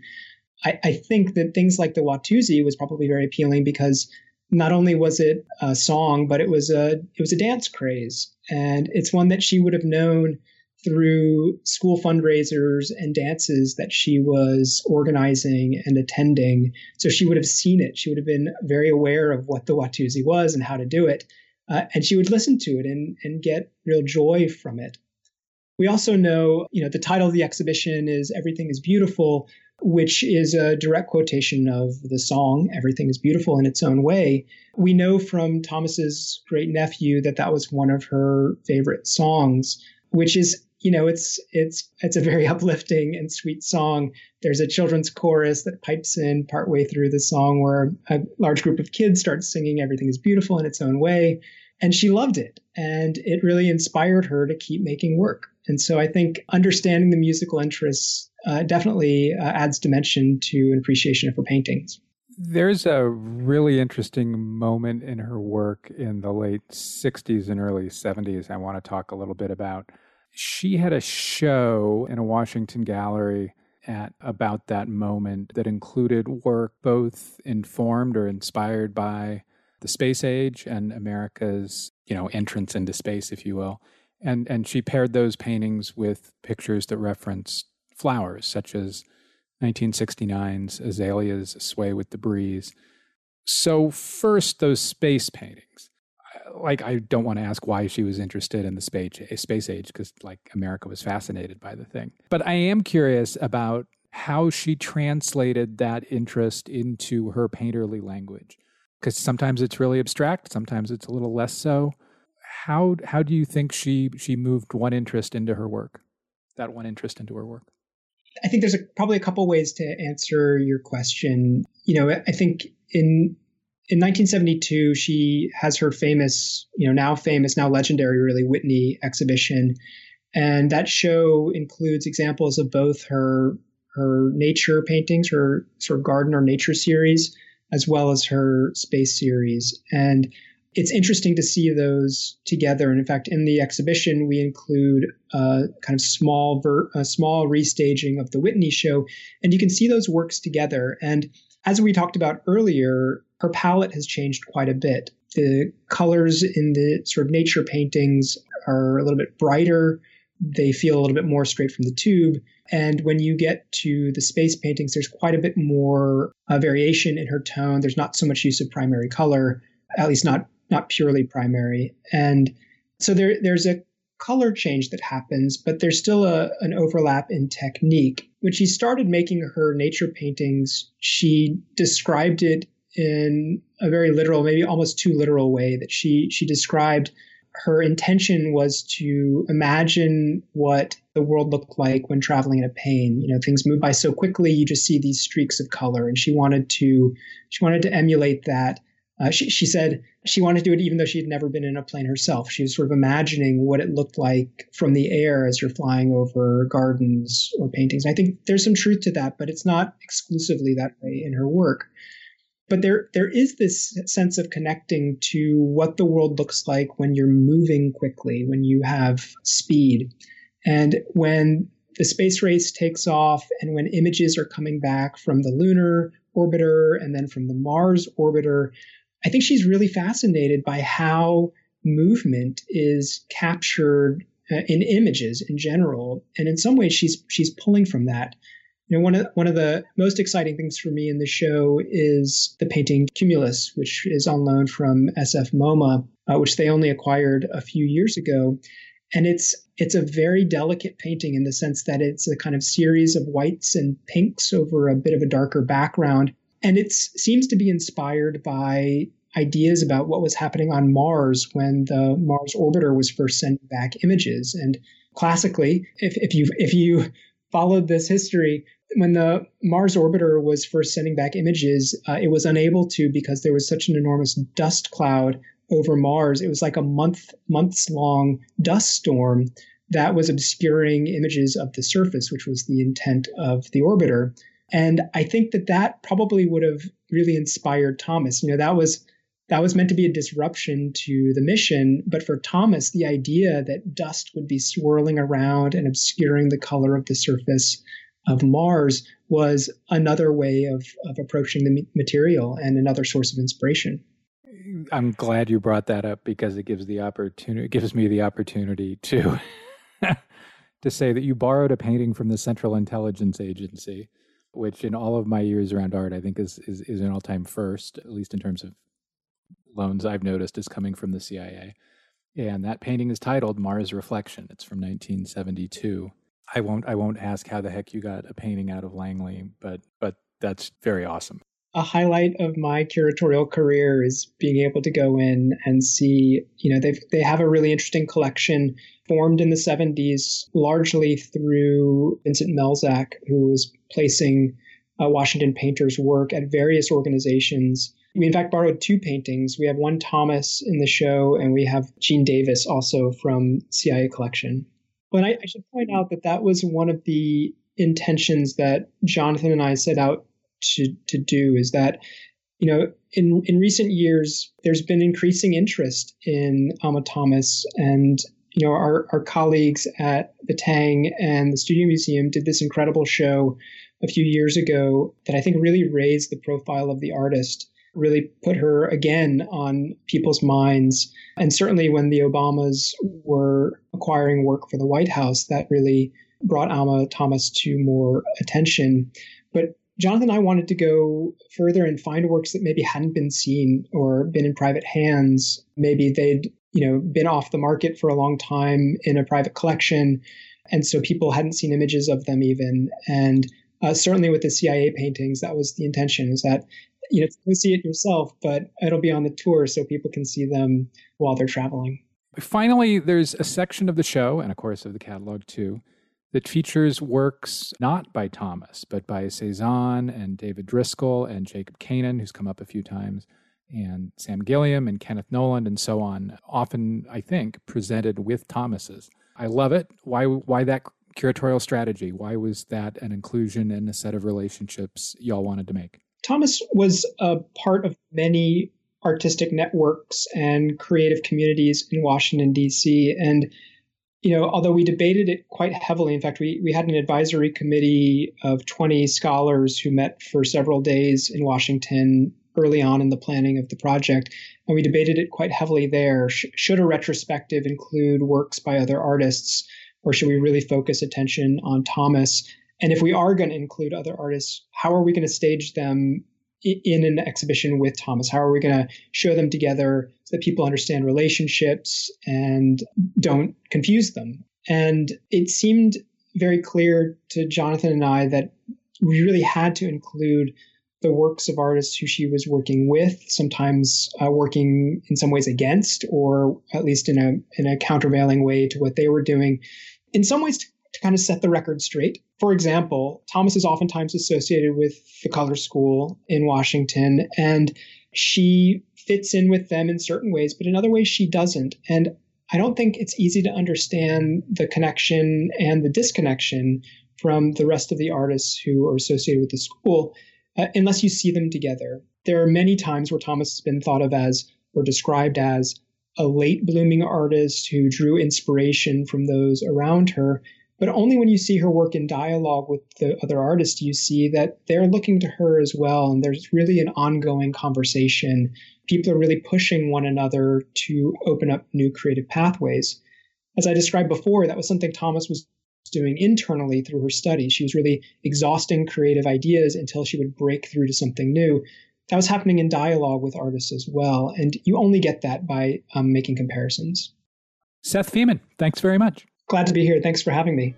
I, I think that things like the Watusi was probably very appealing because not only was it a song, but it was a it was a dance craze. And it's one that she would have known through school fundraisers and dances that she was organizing and attending. So she would have seen it. She would have been very aware of what the Watusi was and how to do it. Uh, and she would listen to it and, and get real joy from it. We also know, you know, the title of the exhibition is Everything is Beautiful, which is a direct quotation of the song, Everything is Beautiful in its Own Way. We know from Thomas's great nephew that that was one of her favorite songs, which is, you know, it's it's it's a very uplifting and sweet song. There's a children's chorus that pipes in partway through the song where a large group of kids starts singing Everything is Beautiful in its Own Way. And she loved it. And it really inspired her to keep making work. And so I think understanding the musical interests uh, definitely uh, adds dimension to an appreciation of her paintings. There's a really interesting moment in her work in the late sixties and early seventies I want to talk a little bit about. She had a show in a Washington gallery at about that moment that included work both informed or inspired by the space age and America's, you know, entrance into space, if you will. And and she paired those paintings with pictures that referenced flowers, such as nineteen sixty-nine's Azaleas Sway with the Breeze. So first, those space paintings. Like, I don't want to ask why she was interested in the space, space age, because, like, America was fascinated by the thing. But I am curious about how she translated that interest into her painterly language, because sometimes it's really abstract, sometimes it's a little less so. How how do you think she she moved one interest into her work, that one interest into her work? I think there's a, probably a couple ways to answer your question. You know, I think in in nineteen seventy-two, she has her famous, you know, now famous, now legendary, really, Whitney exhibition. And that show includes examples of both her her nature paintings, her sort of garden or nature series, as well as her space series. And it's interesting to see those together. And in fact, in the exhibition, we include a kind of small, ver- a small restaging of the Whitney show. And you can see those works together. And as we talked about earlier, her palette has changed quite a bit. The colors in the sort of nature paintings are a little bit brighter. They feel a little bit more straight from the tube. And when you get to the space paintings, there's quite a bit more uh, variation in her tone. There's not so much use of primary color, at least not not purely primary. And so there, there's a color change that happens, but there's still a, an overlap in technique. When she started making her nature paintings, she described it in a very literal, maybe almost too literal way, that she she described her intention was to imagine what the world looked like when traveling in a pane. You know, things move by so quickly, you just see these streaks of color. And she wanted to she wanted to emulate that. Uh, she, she said she wanted to do it even though she had never been in a plane herself. She was sort of imagining what it looked like from the air as you're flying over gardens or paintings. And I think there's some truth to that, but it's not exclusively that way in her work. But there, there is this sense of connecting to what the world looks like when you're moving quickly, when you have speed. And when the space race takes off and when images are coming back from the lunar orbiter and then from the Mars orbiter, I think she's really fascinated by how movement is captured in images in general. And in some ways, she's she's pulling from that. You know, one of one of the most exciting things for me in the show is the painting Cumulus, which is on loan from S F MoMA, uh, which they only acquired a few years ago. And it's it's a very delicate painting in the sense that it's a kind of series of whites and pinks over a bit of a darker background. And it seems to be inspired by ideas about what was happening on Mars when the Mars orbiter was first sending back images. And classically, if, if you if you followed this history, when the Mars orbiter was first sending back images, uh, it was unable to because there was such an enormous dust cloud over Mars. It was like a month months long dust storm that was obscuring images of the surface, which was the intent of the orbiter. And I think that that probably would have really inspired Thomas. You know, that was that was meant to be a disruption to the mission. But for Thomas, the idea that dust would be swirling around and obscuring the color of the surface of Mars was another way of, of approaching the material and another source of inspiration. I'm glad you brought that up because it gives the opportunity, it gives me the opportunity to, to say that you borrowed a painting from the Central Intelligence Agency, which in all of my years around art, I think is, is, is an all-time first, at least in terms of loans I've noticed is coming from the C I A. And that painting is titled Mars Reflection. It's from nineteen seventy-two. I won't I won't ask how the heck you got a painting out of Langley, but but that's very awesome. A highlight of my curatorial career is being able to go in and see, you know, they they have a really interesting collection formed in the seventies, largely through Vincent Melzack, who was placing uh, Washington painters' work at various organizations. We, in fact, borrowed two paintings. We have one Thomas in the show, and we have Gene Davis also from C I A Collection. But I, I should point out that that was one of the intentions that Jonathan and I set out to, to do, is that, you know, in, in recent years, there's been increasing interest in Alma Thomas. And, you know, our, our colleagues at the Tang and the Studio Museum did this incredible show a few years ago that I think really raised the profile of the artist, really put her again on people's minds. And certainly when the Obamas were acquiring work for the White House, that really brought Alma Thomas to more attention. But Jonathan and I wanted to go further and find works that maybe hadn't been seen or been in private hands. Maybe they'd, you know, been off the market for a long time in a private collection. And so people hadn't seen images of them even. And uh, certainly with the C I A paintings, that was the intention, is that, you know, you see it yourself, but it'll be on the tour so people can see them while they're traveling. Finally, there's a section of the show, and of course of the catalog too, that features works not by Thomas, but by Cezanne and David Driskell and Jacob Kainen, who's come up a few times, and Sam Gilliam and Kenneth Noland and so on, often, I think, presented with Thomas's. I love it. Why, why that curatorial strategy? Why was that an inclusion in a set of relationships y'all wanted to make? Thomas was a part of many artistic networks and creative communities in Washington, D C. And, you know, although we debated it quite heavily, in fact, we, we had an advisory committee of twenty scholars who met for several days in Washington early on in the planning of the project. And we debated it quite heavily there. Sh- should a retrospective include works by other artists, or should we really focus attention on Thomas? And if we are going to include other artists, how are we going to stage them in an exhibition with Thomas? How are we going to show them together so that people understand relationships and don't confuse them? And it seemed very clear to Jonathan and I that we really had to include the works of artists who she was working with, sometimes uh, working in some ways against, or at least in a in a countervailing way to what they were doing, in some ways to, to kind of set the record straight. For example, Thomas is oftentimes associated with the Color School in Washington, and she fits in with them in certain ways, but in other ways she doesn't. And I don't think it's easy to understand the connection and the disconnection from the rest of the artists who are associated with the school uh, unless you see them together. There are many times where Thomas has been thought of as or described as a late blooming artist who drew inspiration from those around her. But only when you see her work in dialogue with the other artists, you see that they're looking to her as well. And there's really an ongoing conversation. People are really pushing one another to open up new creative pathways. As I described before, that was something Thomas was doing internally through her study. She was really exhausting creative ideas until she would break through to something new. That was happening in dialogue with artists as well. And you only get that by um, making comparisons. Seth Feman, thanks very much. Glad to be here. Thanks for having me.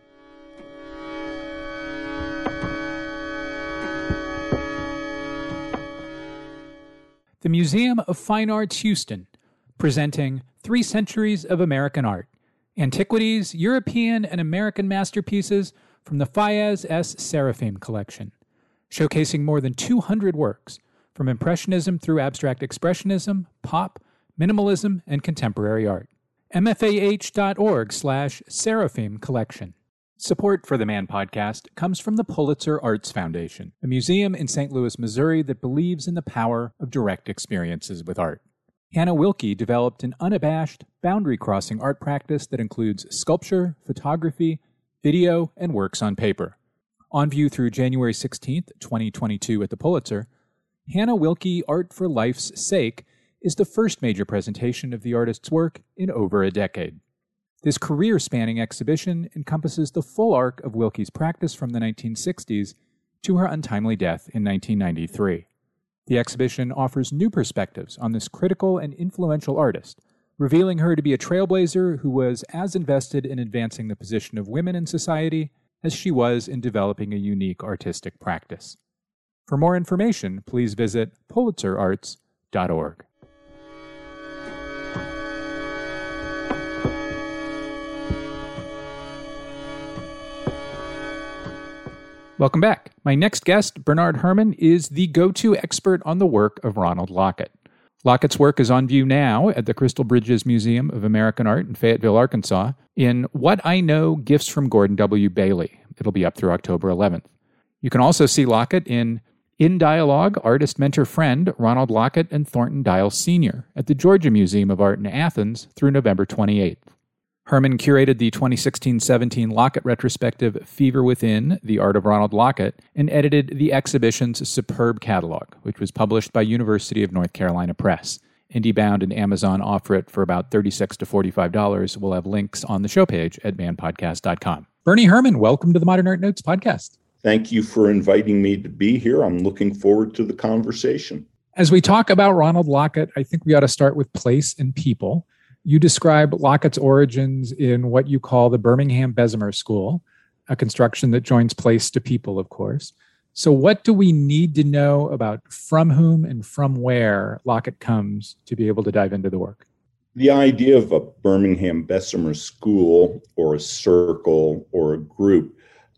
The Museum of Fine Arts Houston, presenting Three Centuries of American Art, Antiquities, European and American Masterpieces from the Fayez S. Serafim Collection, showcasing more than two hundred works from Impressionism through Abstract Expressionism, pop, minimalism, and contemporary art. mfah.org slash Seraphim Collection. Support for the Man Podcast comes from the Pulitzer Arts Foundation, a museum in Saint Louis, Missouri that believes in the power of direct experiences with art. Hannah Wilkie developed an unabashed, boundary-crossing art practice that includes sculpture, photography, video, and works on paper. On view through January sixteenth, twenty twenty-two at the Pulitzer, Hannah Wilkie, Art for Life's Sake, is the first major presentation of the artist's work in over a decade. This career-spanning exhibition encompasses the full arc of Wilkie's practice from the nineteen sixties to her untimely death in nineteen ninety-three. The exhibition offers new perspectives on this critical and influential artist, revealing her to be a trailblazer who was as invested in advancing the position of women in society as she was in developing a unique artistic practice. For more information, please visit Pulitzer Arts dot org. Welcome back. My next guest, Bernard Herman, is the go-to expert on the work of Ronald Lockett. Lockett's work is on view now at the Crystal Bridges Museum of American Art in Fayetteville, Arkansas, in What I Know, Gifts from Gordon W. Bailey. It'll be up through October eleventh. You can also see Lockett in In Dialogue, Artist Mentor Friend, Ronald Lockett and Thornton Dial Senior at the Georgia Museum of Art in Athens through November twenty-eighth. Herman curated the twenty sixteen seventeen Lockett retrospective Fever Within, The Art of Ronald Lockett, and edited the exhibition's superb catalog, which was published by University of North Carolina Press. Indie-bound and Amazon offer it for about thirty-six to forty-five dollars. We'll have links on the show page at man podcast dot com. Bernie Herman, welcome to the Modern Art Notes podcast. Thank you for inviting me to be here. I'm looking forward to the conversation. As we talk about Ronald Lockett, I think we ought to start with place and people. You describe Lockett's origins in what you call the Birmingham Bessemer School, a construction that joins place to people, of course. So what do we need to know about from whom and from where Lockett comes to be able to dive into the work? The idea of a Birmingham Bessemer School or a circle or a group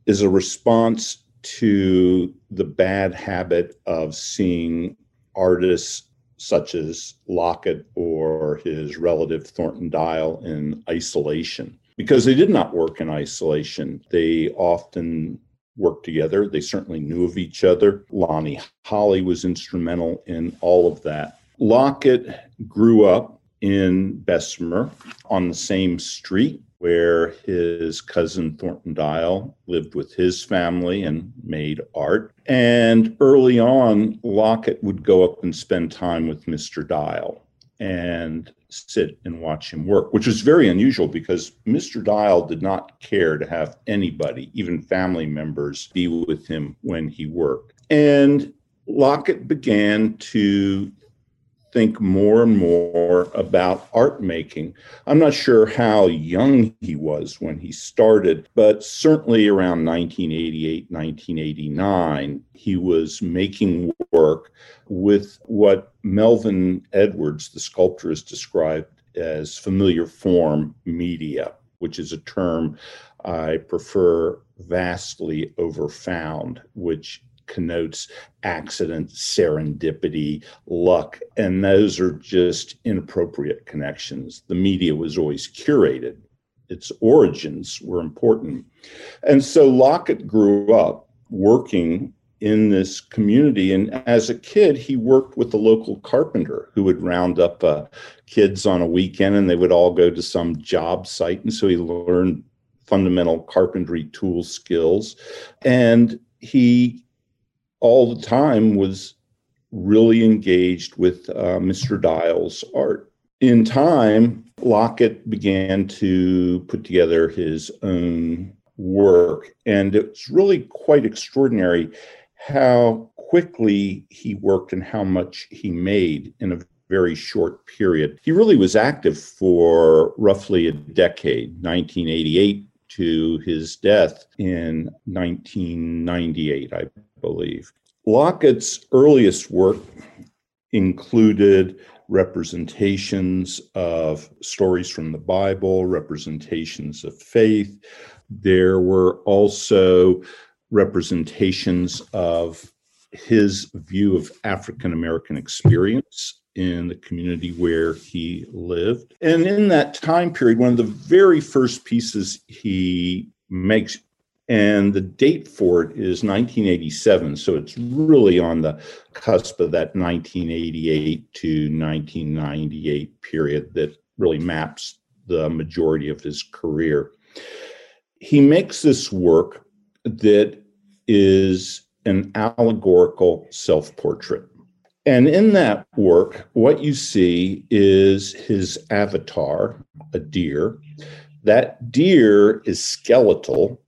is a response to the bad habit of seeing artists such as Lockett or his relative Thornton Dial in isolation, because they did not work in isolation. They often worked together. They certainly knew of each other. Lonnie Holly was instrumental in all of that. Lockett grew up in Bessemer on the same street where his cousin Thornton Dial lived with his family and made art. And early on, Lockett would go up and spend time with Mister Dial and sit and watch him work, which was very unusual because Mister Dial did not care to have anybody, even family members, be with him when he worked. And Lockett began to think more and more about art making. I'm not sure how young he was when he started, but certainly around nineteen eighty-eight, nineteen eighty-nine, he was making work with what Melvin Edwards, the sculptor, has described as familiar form media, which is a term I prefer vastly over found, which connotes accident, serendipity, luck, and those are just inappropriate connections. The media was always curated. Its origins were important. And so Lockett grew up working in this community, and as a kid, he worked with the local carpenter who would round up uh, kids on a weekend, and they would all go to some job site, and so he learned fundamental carpentry tool skills, and he all the time was really engaged with uh, Mister Dial's art. In time, Lockett began to put together his own work, and it's really quite extraordinary how quickly he worked and how much he made in a very short period. He really was active for roughly a decade, nineteen eighty-eight to his death in nineteen ninety-eight, I believe. Lockett's earliest work included representations of stories from the Bible, representations of faith. There were also representations of his view of African American experience in the community where he lived. And in that time period, one of the very first pieces he makes, and the date for it is nineteen eighty-seven. So it's really on the cusp of that nineteen eighty-eight to nineteen ninety-eight period that really maps the majority of his career. He makes this work that is an allegorical self-portrait. And in that work, what you see is his avatar, a deer. That deer is skeletal,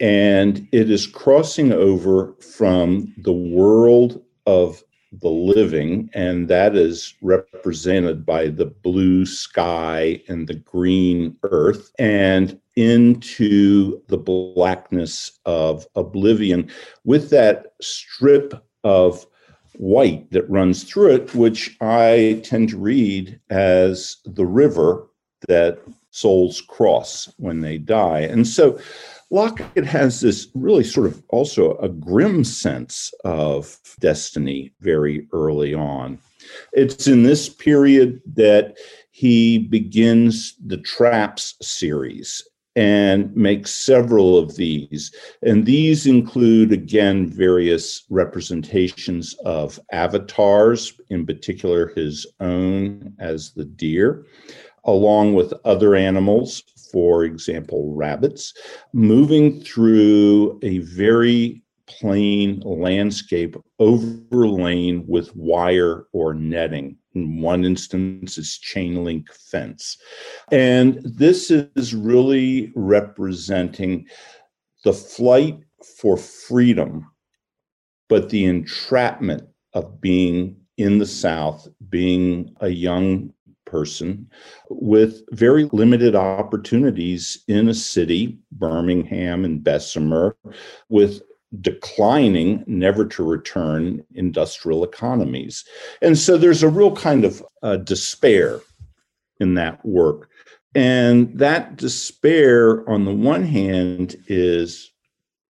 and it is crossing over from the world of the living, and that is represented by the blue sky and the green earth, and into the blackness of oblivion, with that strip of white that runs through it, which I tend to read as the river that souls cross when they die. And so Lockett has this really sort of also a grim sense of destiny very early on. It's in this period that he begins the Traps series and makes several of these. And these include, again, various representations of avatars, in particular his own as the deer, along with other animals, for example, rabbits, moving through a very plain landscape overlain with wire or netting. In one instance, it's chain link fence. And this is really representing the flight for freedom, but the entrapment of being in the South, being a young person with very limited opportunities in a city, Birmingham and Bessemer, with declining, never to return industrial economies. And so there's a real kind of uh, despair in that work. And that despair, on the one hand, is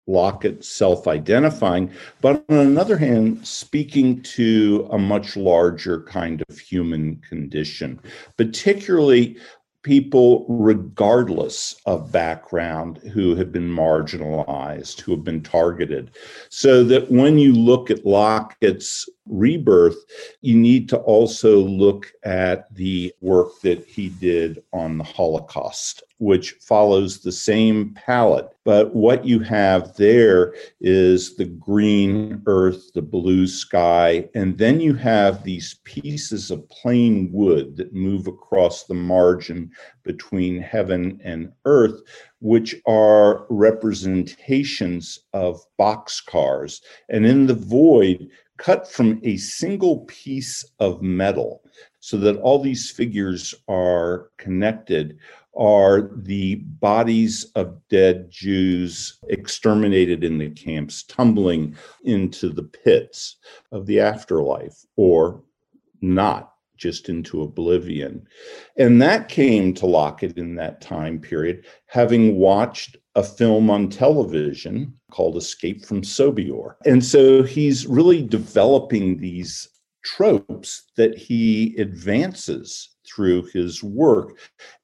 Lockett self-identifying, but on another hand, speaking to a much larger kind of human condition, particularly people regardless of background who have been marginalized, who have been targeted. So that when you look at Lockett's rebirth, you need to also look at the work that he did on the Holocaust, which follows the same palette. But what you have there is the green earth, the blue sky, and then you have these pieces of plain wood that move across the margin between heaven and earth, which are representations of boxcars. And in the void, cut from a single piece of metal, so that all these figures are connected, are the bodies of dead Jews exterminated in the camps, tumbling into the pits of the afterlife, or not, just into oblivion. And that came to Lockett in that time period, having watched a film on television called Escape from Sobibor. And so he's really developing these tropes that he advances through his work,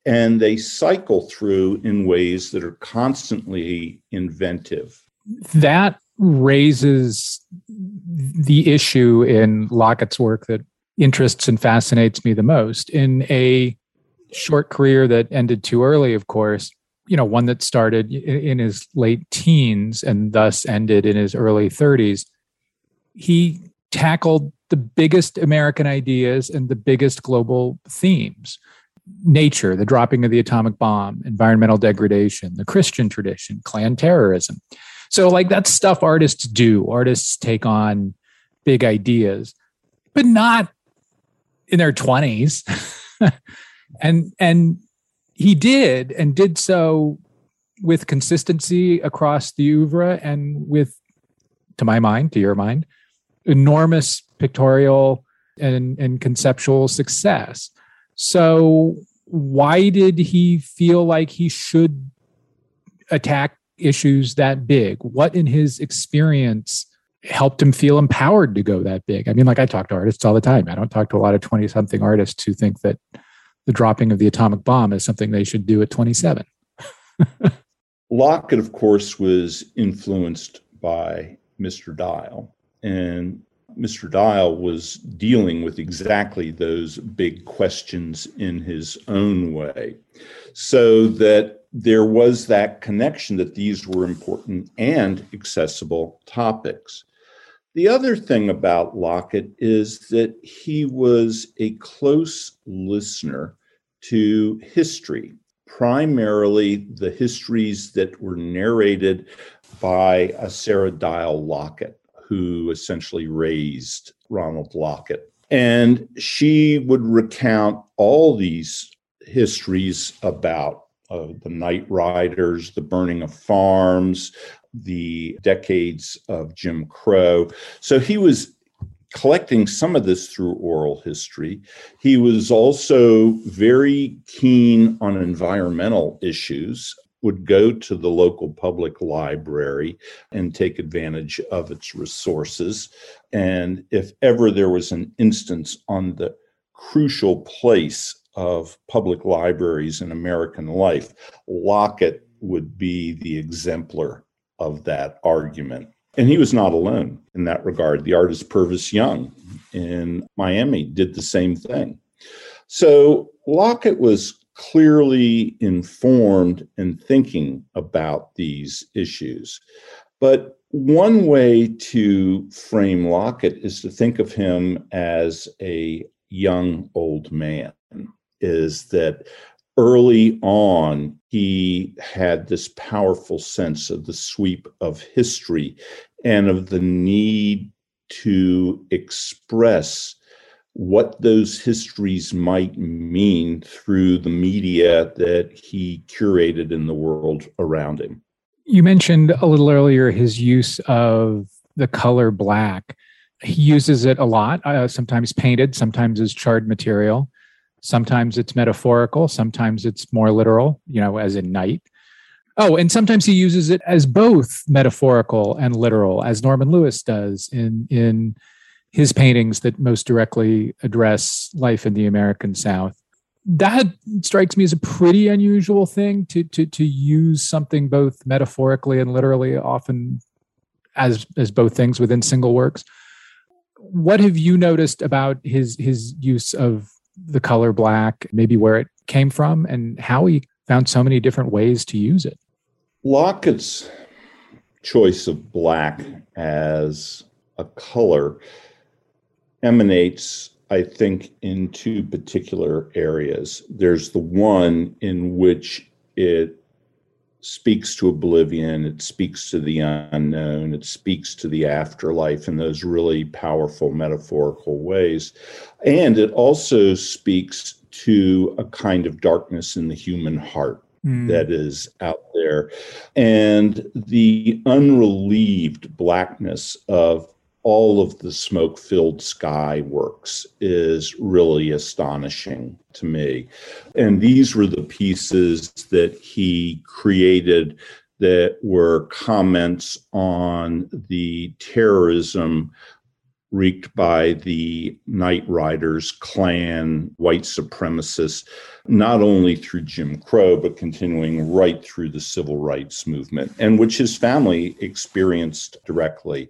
and they cycle through in ways that are constantly inventive. That raises the issue in Lockett's work that interests and fascinates me the most. In a short career that ended too early, of course, you know, one that started in his late teens and thus ended in his early thirties, he tackled the biggest American ideas and the biggest global themes: nature, the dropping of the atomic bomb, environmental degradation, the Christian tradition, Klan terrorism. So like that's stuff artists do. Artists take on big ideas, but not in their twenties. and and he did, and did so with consistency across the oeuvre and with, to my mind, to your mind, enormous pictorial and, and conceptual success. So why did he feel like he should attack issues that big? What in his experience helped him feel empowered to go that big? I mean, like, I talk to artists all the time. I don't talk to a lot of twenty-something artists who think that the dropping of the atomic bomb is something they should do at twenty-seven. Lockett, of course, was influenced by Mister Dial. And Mister Dial was dealing with exactly those big questions in his own way. So that there was that connection that these were important and accessible topics. The other thing about Lockett is that he was a close listener to history, primarily the histories that were narrated by Sarah Dial Lockett, who essentially raised Ronald Lockett. And she would recount all these histories about uh, the Night Riders, the burning of farms, the decades of Jim Crow. So he was collecting some of this through oral history. He was also very keen on environmental issues, would go to the local public library and take advantage of its resources. And if ever there was an instance on the crucial place of public libraries in American life, Lockett would be the exemplar of that argument. And he was not alone in that regard. The artist Purvis Young in Miami did the same thing. So Lockett was clearly informed in thinking about these issues. But one way to frame Lockett is to think of him as a young old man, is that early on, he had this powerful sense of the sweep of history and of the need to express what those histories might mean through the media that he curated in the world around him. You mentioned a little earlier his use of the color black. He uses it a lot, uh, sometimes painted, sometimes as charred material. Sometimes it's metaphorical, sometimes it's more literal, you know, as in night. Oh, and sometimes he uses it as both metaphorical and literal, as Norman Lewis does in in his paintings that most directly address life in the American South. That strikes me as a pretty unusual thing to to to use something both metaphorically and literally, often as as both things within single works. What have you noticed about his his use of the color black, maybe where it came from, and how he found so many different ways to use it? Lockett's choice of black as a color emanates, I think, in two particular areas. There's the one in which it speaks to oblivion, it speaks to the unknown, it speaks to the afterlife in those really powerful metaphorical ways. And it also speaks to a kind of darkness in the human heart mm. that is out there. And the unrelieved blackness of all of the smoke-filled sky works is really astonishing to me. And these were the pieces that he created that were comments on the terrorism wreaked by the Night Riders, Klan, white supremacists, not only through Jim Crow, but continuing right through the civil rights movement, and which his family experienced directly.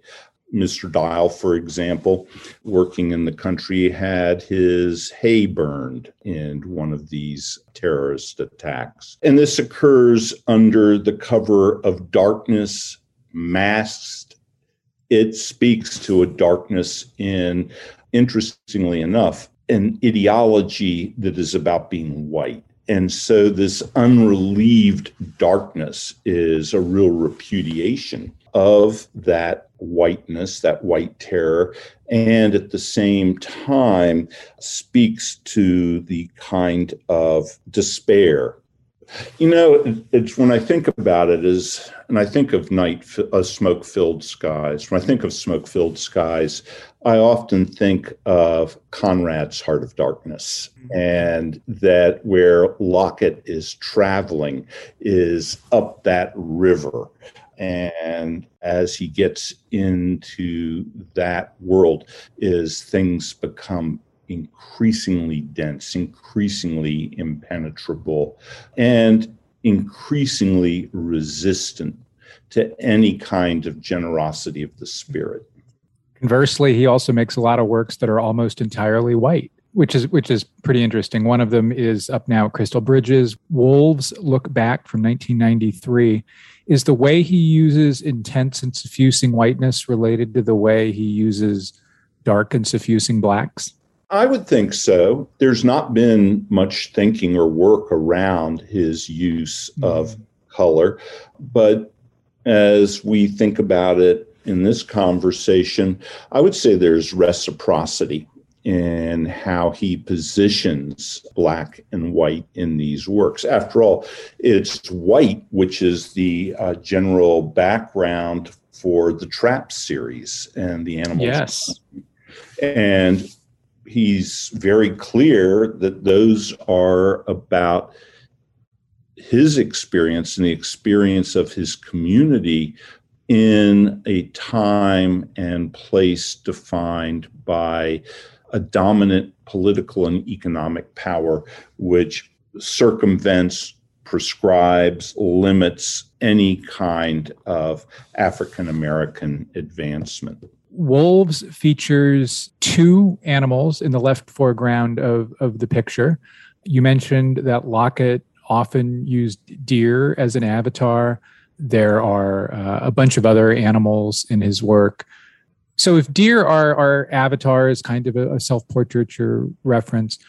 Mister Dial, for example, working in the country, had his hay burned in one of these terrorist attacks. And this occurs under the cover of darkness, masked. It speaks to a darkness in, interestingly enough, an ideology that is about being white. And so this unrelieved darkness is a real repudiation of that whiteness, that white terror, and at the same time speaks to the kind of despair. You know, it's when I think about it is, and I think of night, uh, smoke-filled skies. When I think of smoke-filled skies, I often think of Conrad's Heart of Darkness, and that where Lockett is traveling is up that river. And as he gets into that world, is things become increasingly dense, increasingly impenetrable, and increasingly resistant to any kind of generosity of the spirit. Conversely, he also makes a lot of works that are almost entirely white. which is which is pretty interesting. One of them is up now at Crystal Bridges. Wolves Look Back from nineteen ninety-three. Is the way he uses intense and suffusing whiteness related to the way he uses dark and suffusing blacks? I would think so. There's not been much thinking or work around his use mm-hmm. of color. But as we think about it in this conversation, I would say there's reciprocity in how he positions black and white in these works. After all, it's white, which is the uh, general background for the Trap series and the animals. Yes. And he's very clear that those are about his experience and the experience of his community in a time and place defined by a dominant political and economic power, which circumvents, prescribes, limits any kind of African-American advancement. Wolves features two animals in the left foreground of, of the picture. You mentioned that Lockett often used deer as an avatar. There are uh, a bunch of other animals in his work. So if deer are, are avatars, kind of a, a self-portraiture reference,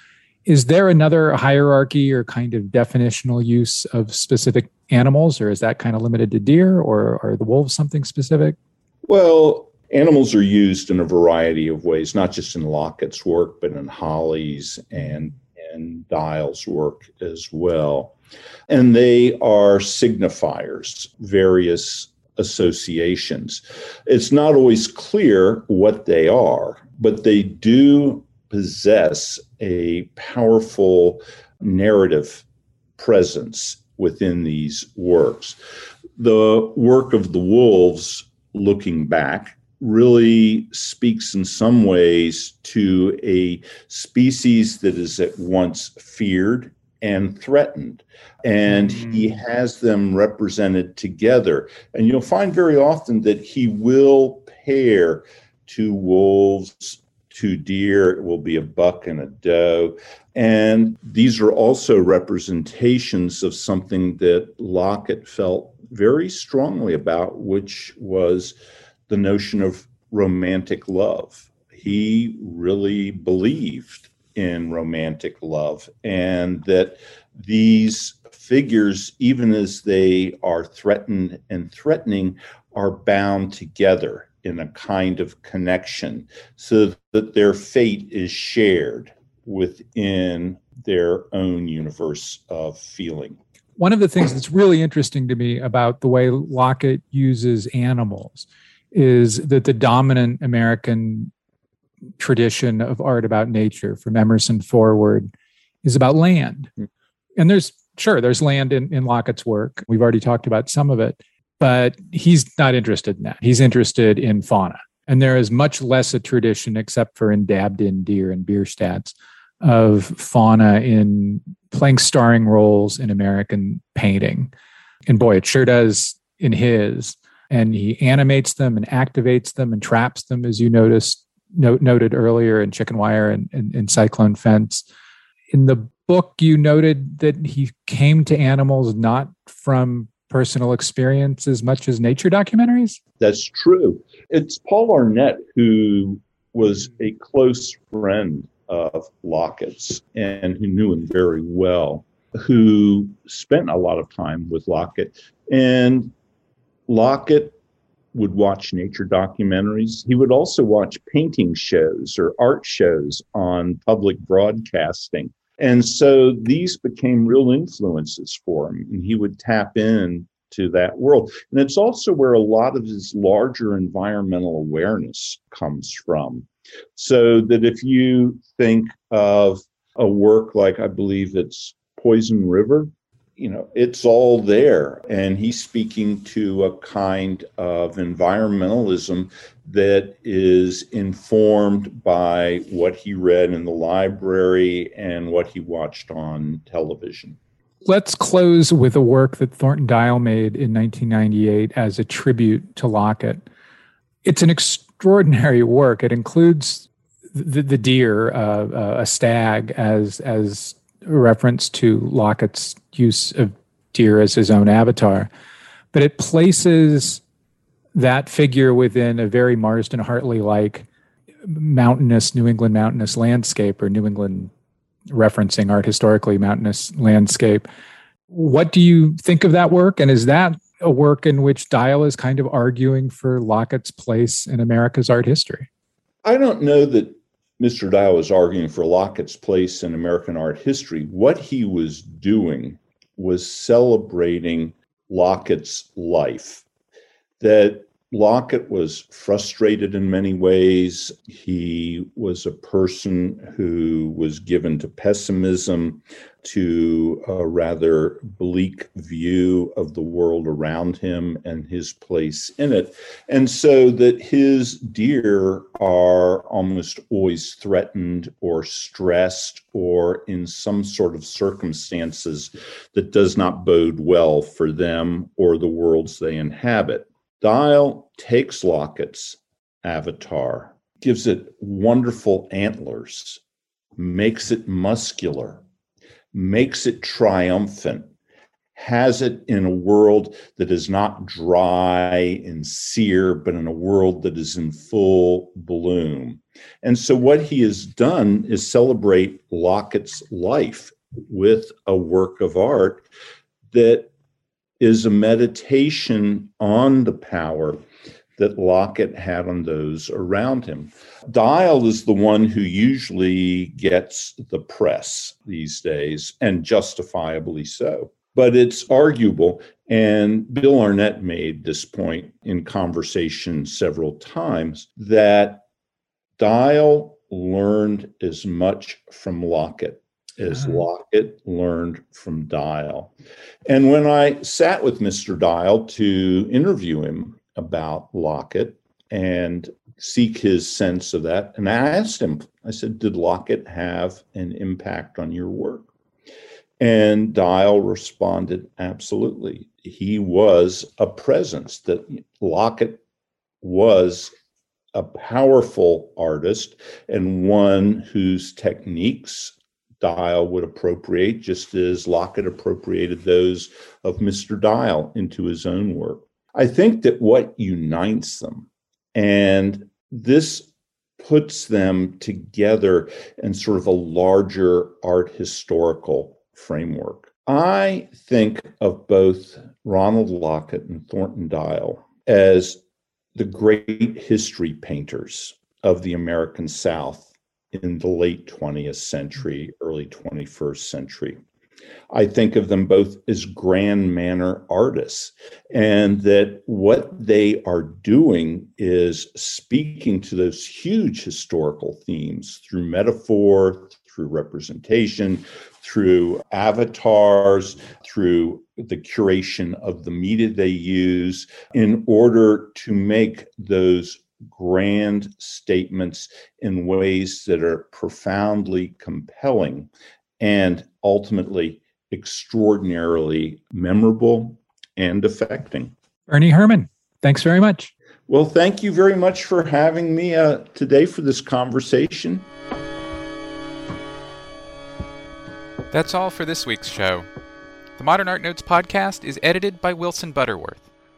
is there another hierarchy or kind of definitional use of specific animals, or is that kind of limited to deer, or are the wolves something specific? Well, animals are used in a variety of ways, not just in Lockett's work, but in Holly's and, and Dial's work as well. And they are signifiers, various associations. It's not always clear what they are, but they do possess a powerful narrative presence within these works. The work of the wolves, Looking Back, really speaks in some ways to a species that is at once feared and threatened. And mm-hmm. he has them represented together. And you'll find very often that he will pair two wolves, two deer. It will be a buck and a doe. And these are also representations of something that Lockett felt very strongly about, which was the notion of romantic love. He really believed in romantic love, and that these figures, even as they are threatened and threatening, are bound together in a kind of connection so that their fate is shared within their own universe of feeling. One of the things that's really interesting to me about the way Lockett uses animals is that the dominant American tradition of art about nature from Emerson forward is about land. And there's, sure, there's land in, in Lockett's work. We've already talked about some of it, but he's not interested in that. He's interested in fauna. And there is much less a tradition, except for in dabbed-in deer and Bierstadts, of fauna in playing starring roles in American painting. And boy, it sure does in his. And he animates them and activates them and traps them, as you noticed noted earlier in Chicken Wire and, and, and Cyclone Fence. In the book, you noted that he came to animals not from personal experience as much as nature documentaries? That's true. It's Paul Arnett, who was a close friend of Lockett's and who knew him very well, who spent a lot of time with Lockett. And Lockett would watch nature documentaries. He would also watch painting shows or art shows on public broadcasting. And so these became real influences for him, and he would tap in to that world. And it's also where a lot of his larger environmental awareness comes from. So that if you think of a work like, I believe it's Poison River, you know, it's all there. And he's speaking to a kind of environmentalism that is informed by what he read in the library and what he watched on television. Let's close with a work that Thornton Dial made in nineteen ninety-eight as a tribute to Lockett. It's an extraordinary work. It includes the, the deer, uh, uh, a stag, as as a reference to Lockett's use of deer as his own avatar. But it places that figure within a very Marston Hartley-like mountainous, New England mountainous landscape, or New England referencing art historically mountainous landscape. What do you think of that work? And is that a work in which Dial is kind of arguing for Lockett's place in America's art history? I don't know that Mister Dial was arguing for Lockett's place in American art history. What he was doing was celebrating Lockett's life. That Lockett was frustrated in many ways. He was a person who was given to pessimism, to a rather bleak view of the world around him and his place in it. And so that his deer are almost always threatened or stressed or in some sort of circumstances that does not bode well for them or the worlds they inhabit. Dial takes Lockett's avatar, gives it wonderful antlers, makes it muscular, makes it triumphant, has it in a world that is not dry and sear, but in a world that is in full bloom. And so what he has done is celebrate Lockett's life with a work of art that is a meditation on the power that Lockett had on those around him. Dial is the one who usually gets the press these days, and justifiably so. But it's arguable, and Bill Arnett made this point in conversation several times, that Dial learned as much from Lockett as Lockett learned from Dial. And when I sat with Mister Dial to interview him about Lockett and seek his sense of that, and I asked him, I said, did Lockett have an impact on your work? And Dial responded, absolutely. He was a presence, that Lockett was a powerful artist and one whose techniques Dial would appropriate, just as Lockett appropriated those of Mister Dial into his own work. I think that what unites them, and this puts them together in sort of a larger art historical framework. I think of both Ronald Lockett and Thornton Dial as the great history painters of the American South in the late twentieth century, early twenty-first century. I think of them both as grand manner artists, and that what they are doing is speaking to those huge historical themes through metaphor, through representation, through avatars, through the curation of the media they use, in order to make those grand statements in ways that are profoundly compelling and ultimately extraordinarily memorable and affecting. Ernie Herman, thanks very much. Well, thank you very much for having me uh, today for this conversation. That's all for this week's show. The Modern Art Notes podcast is edited by Wilson Butterworth.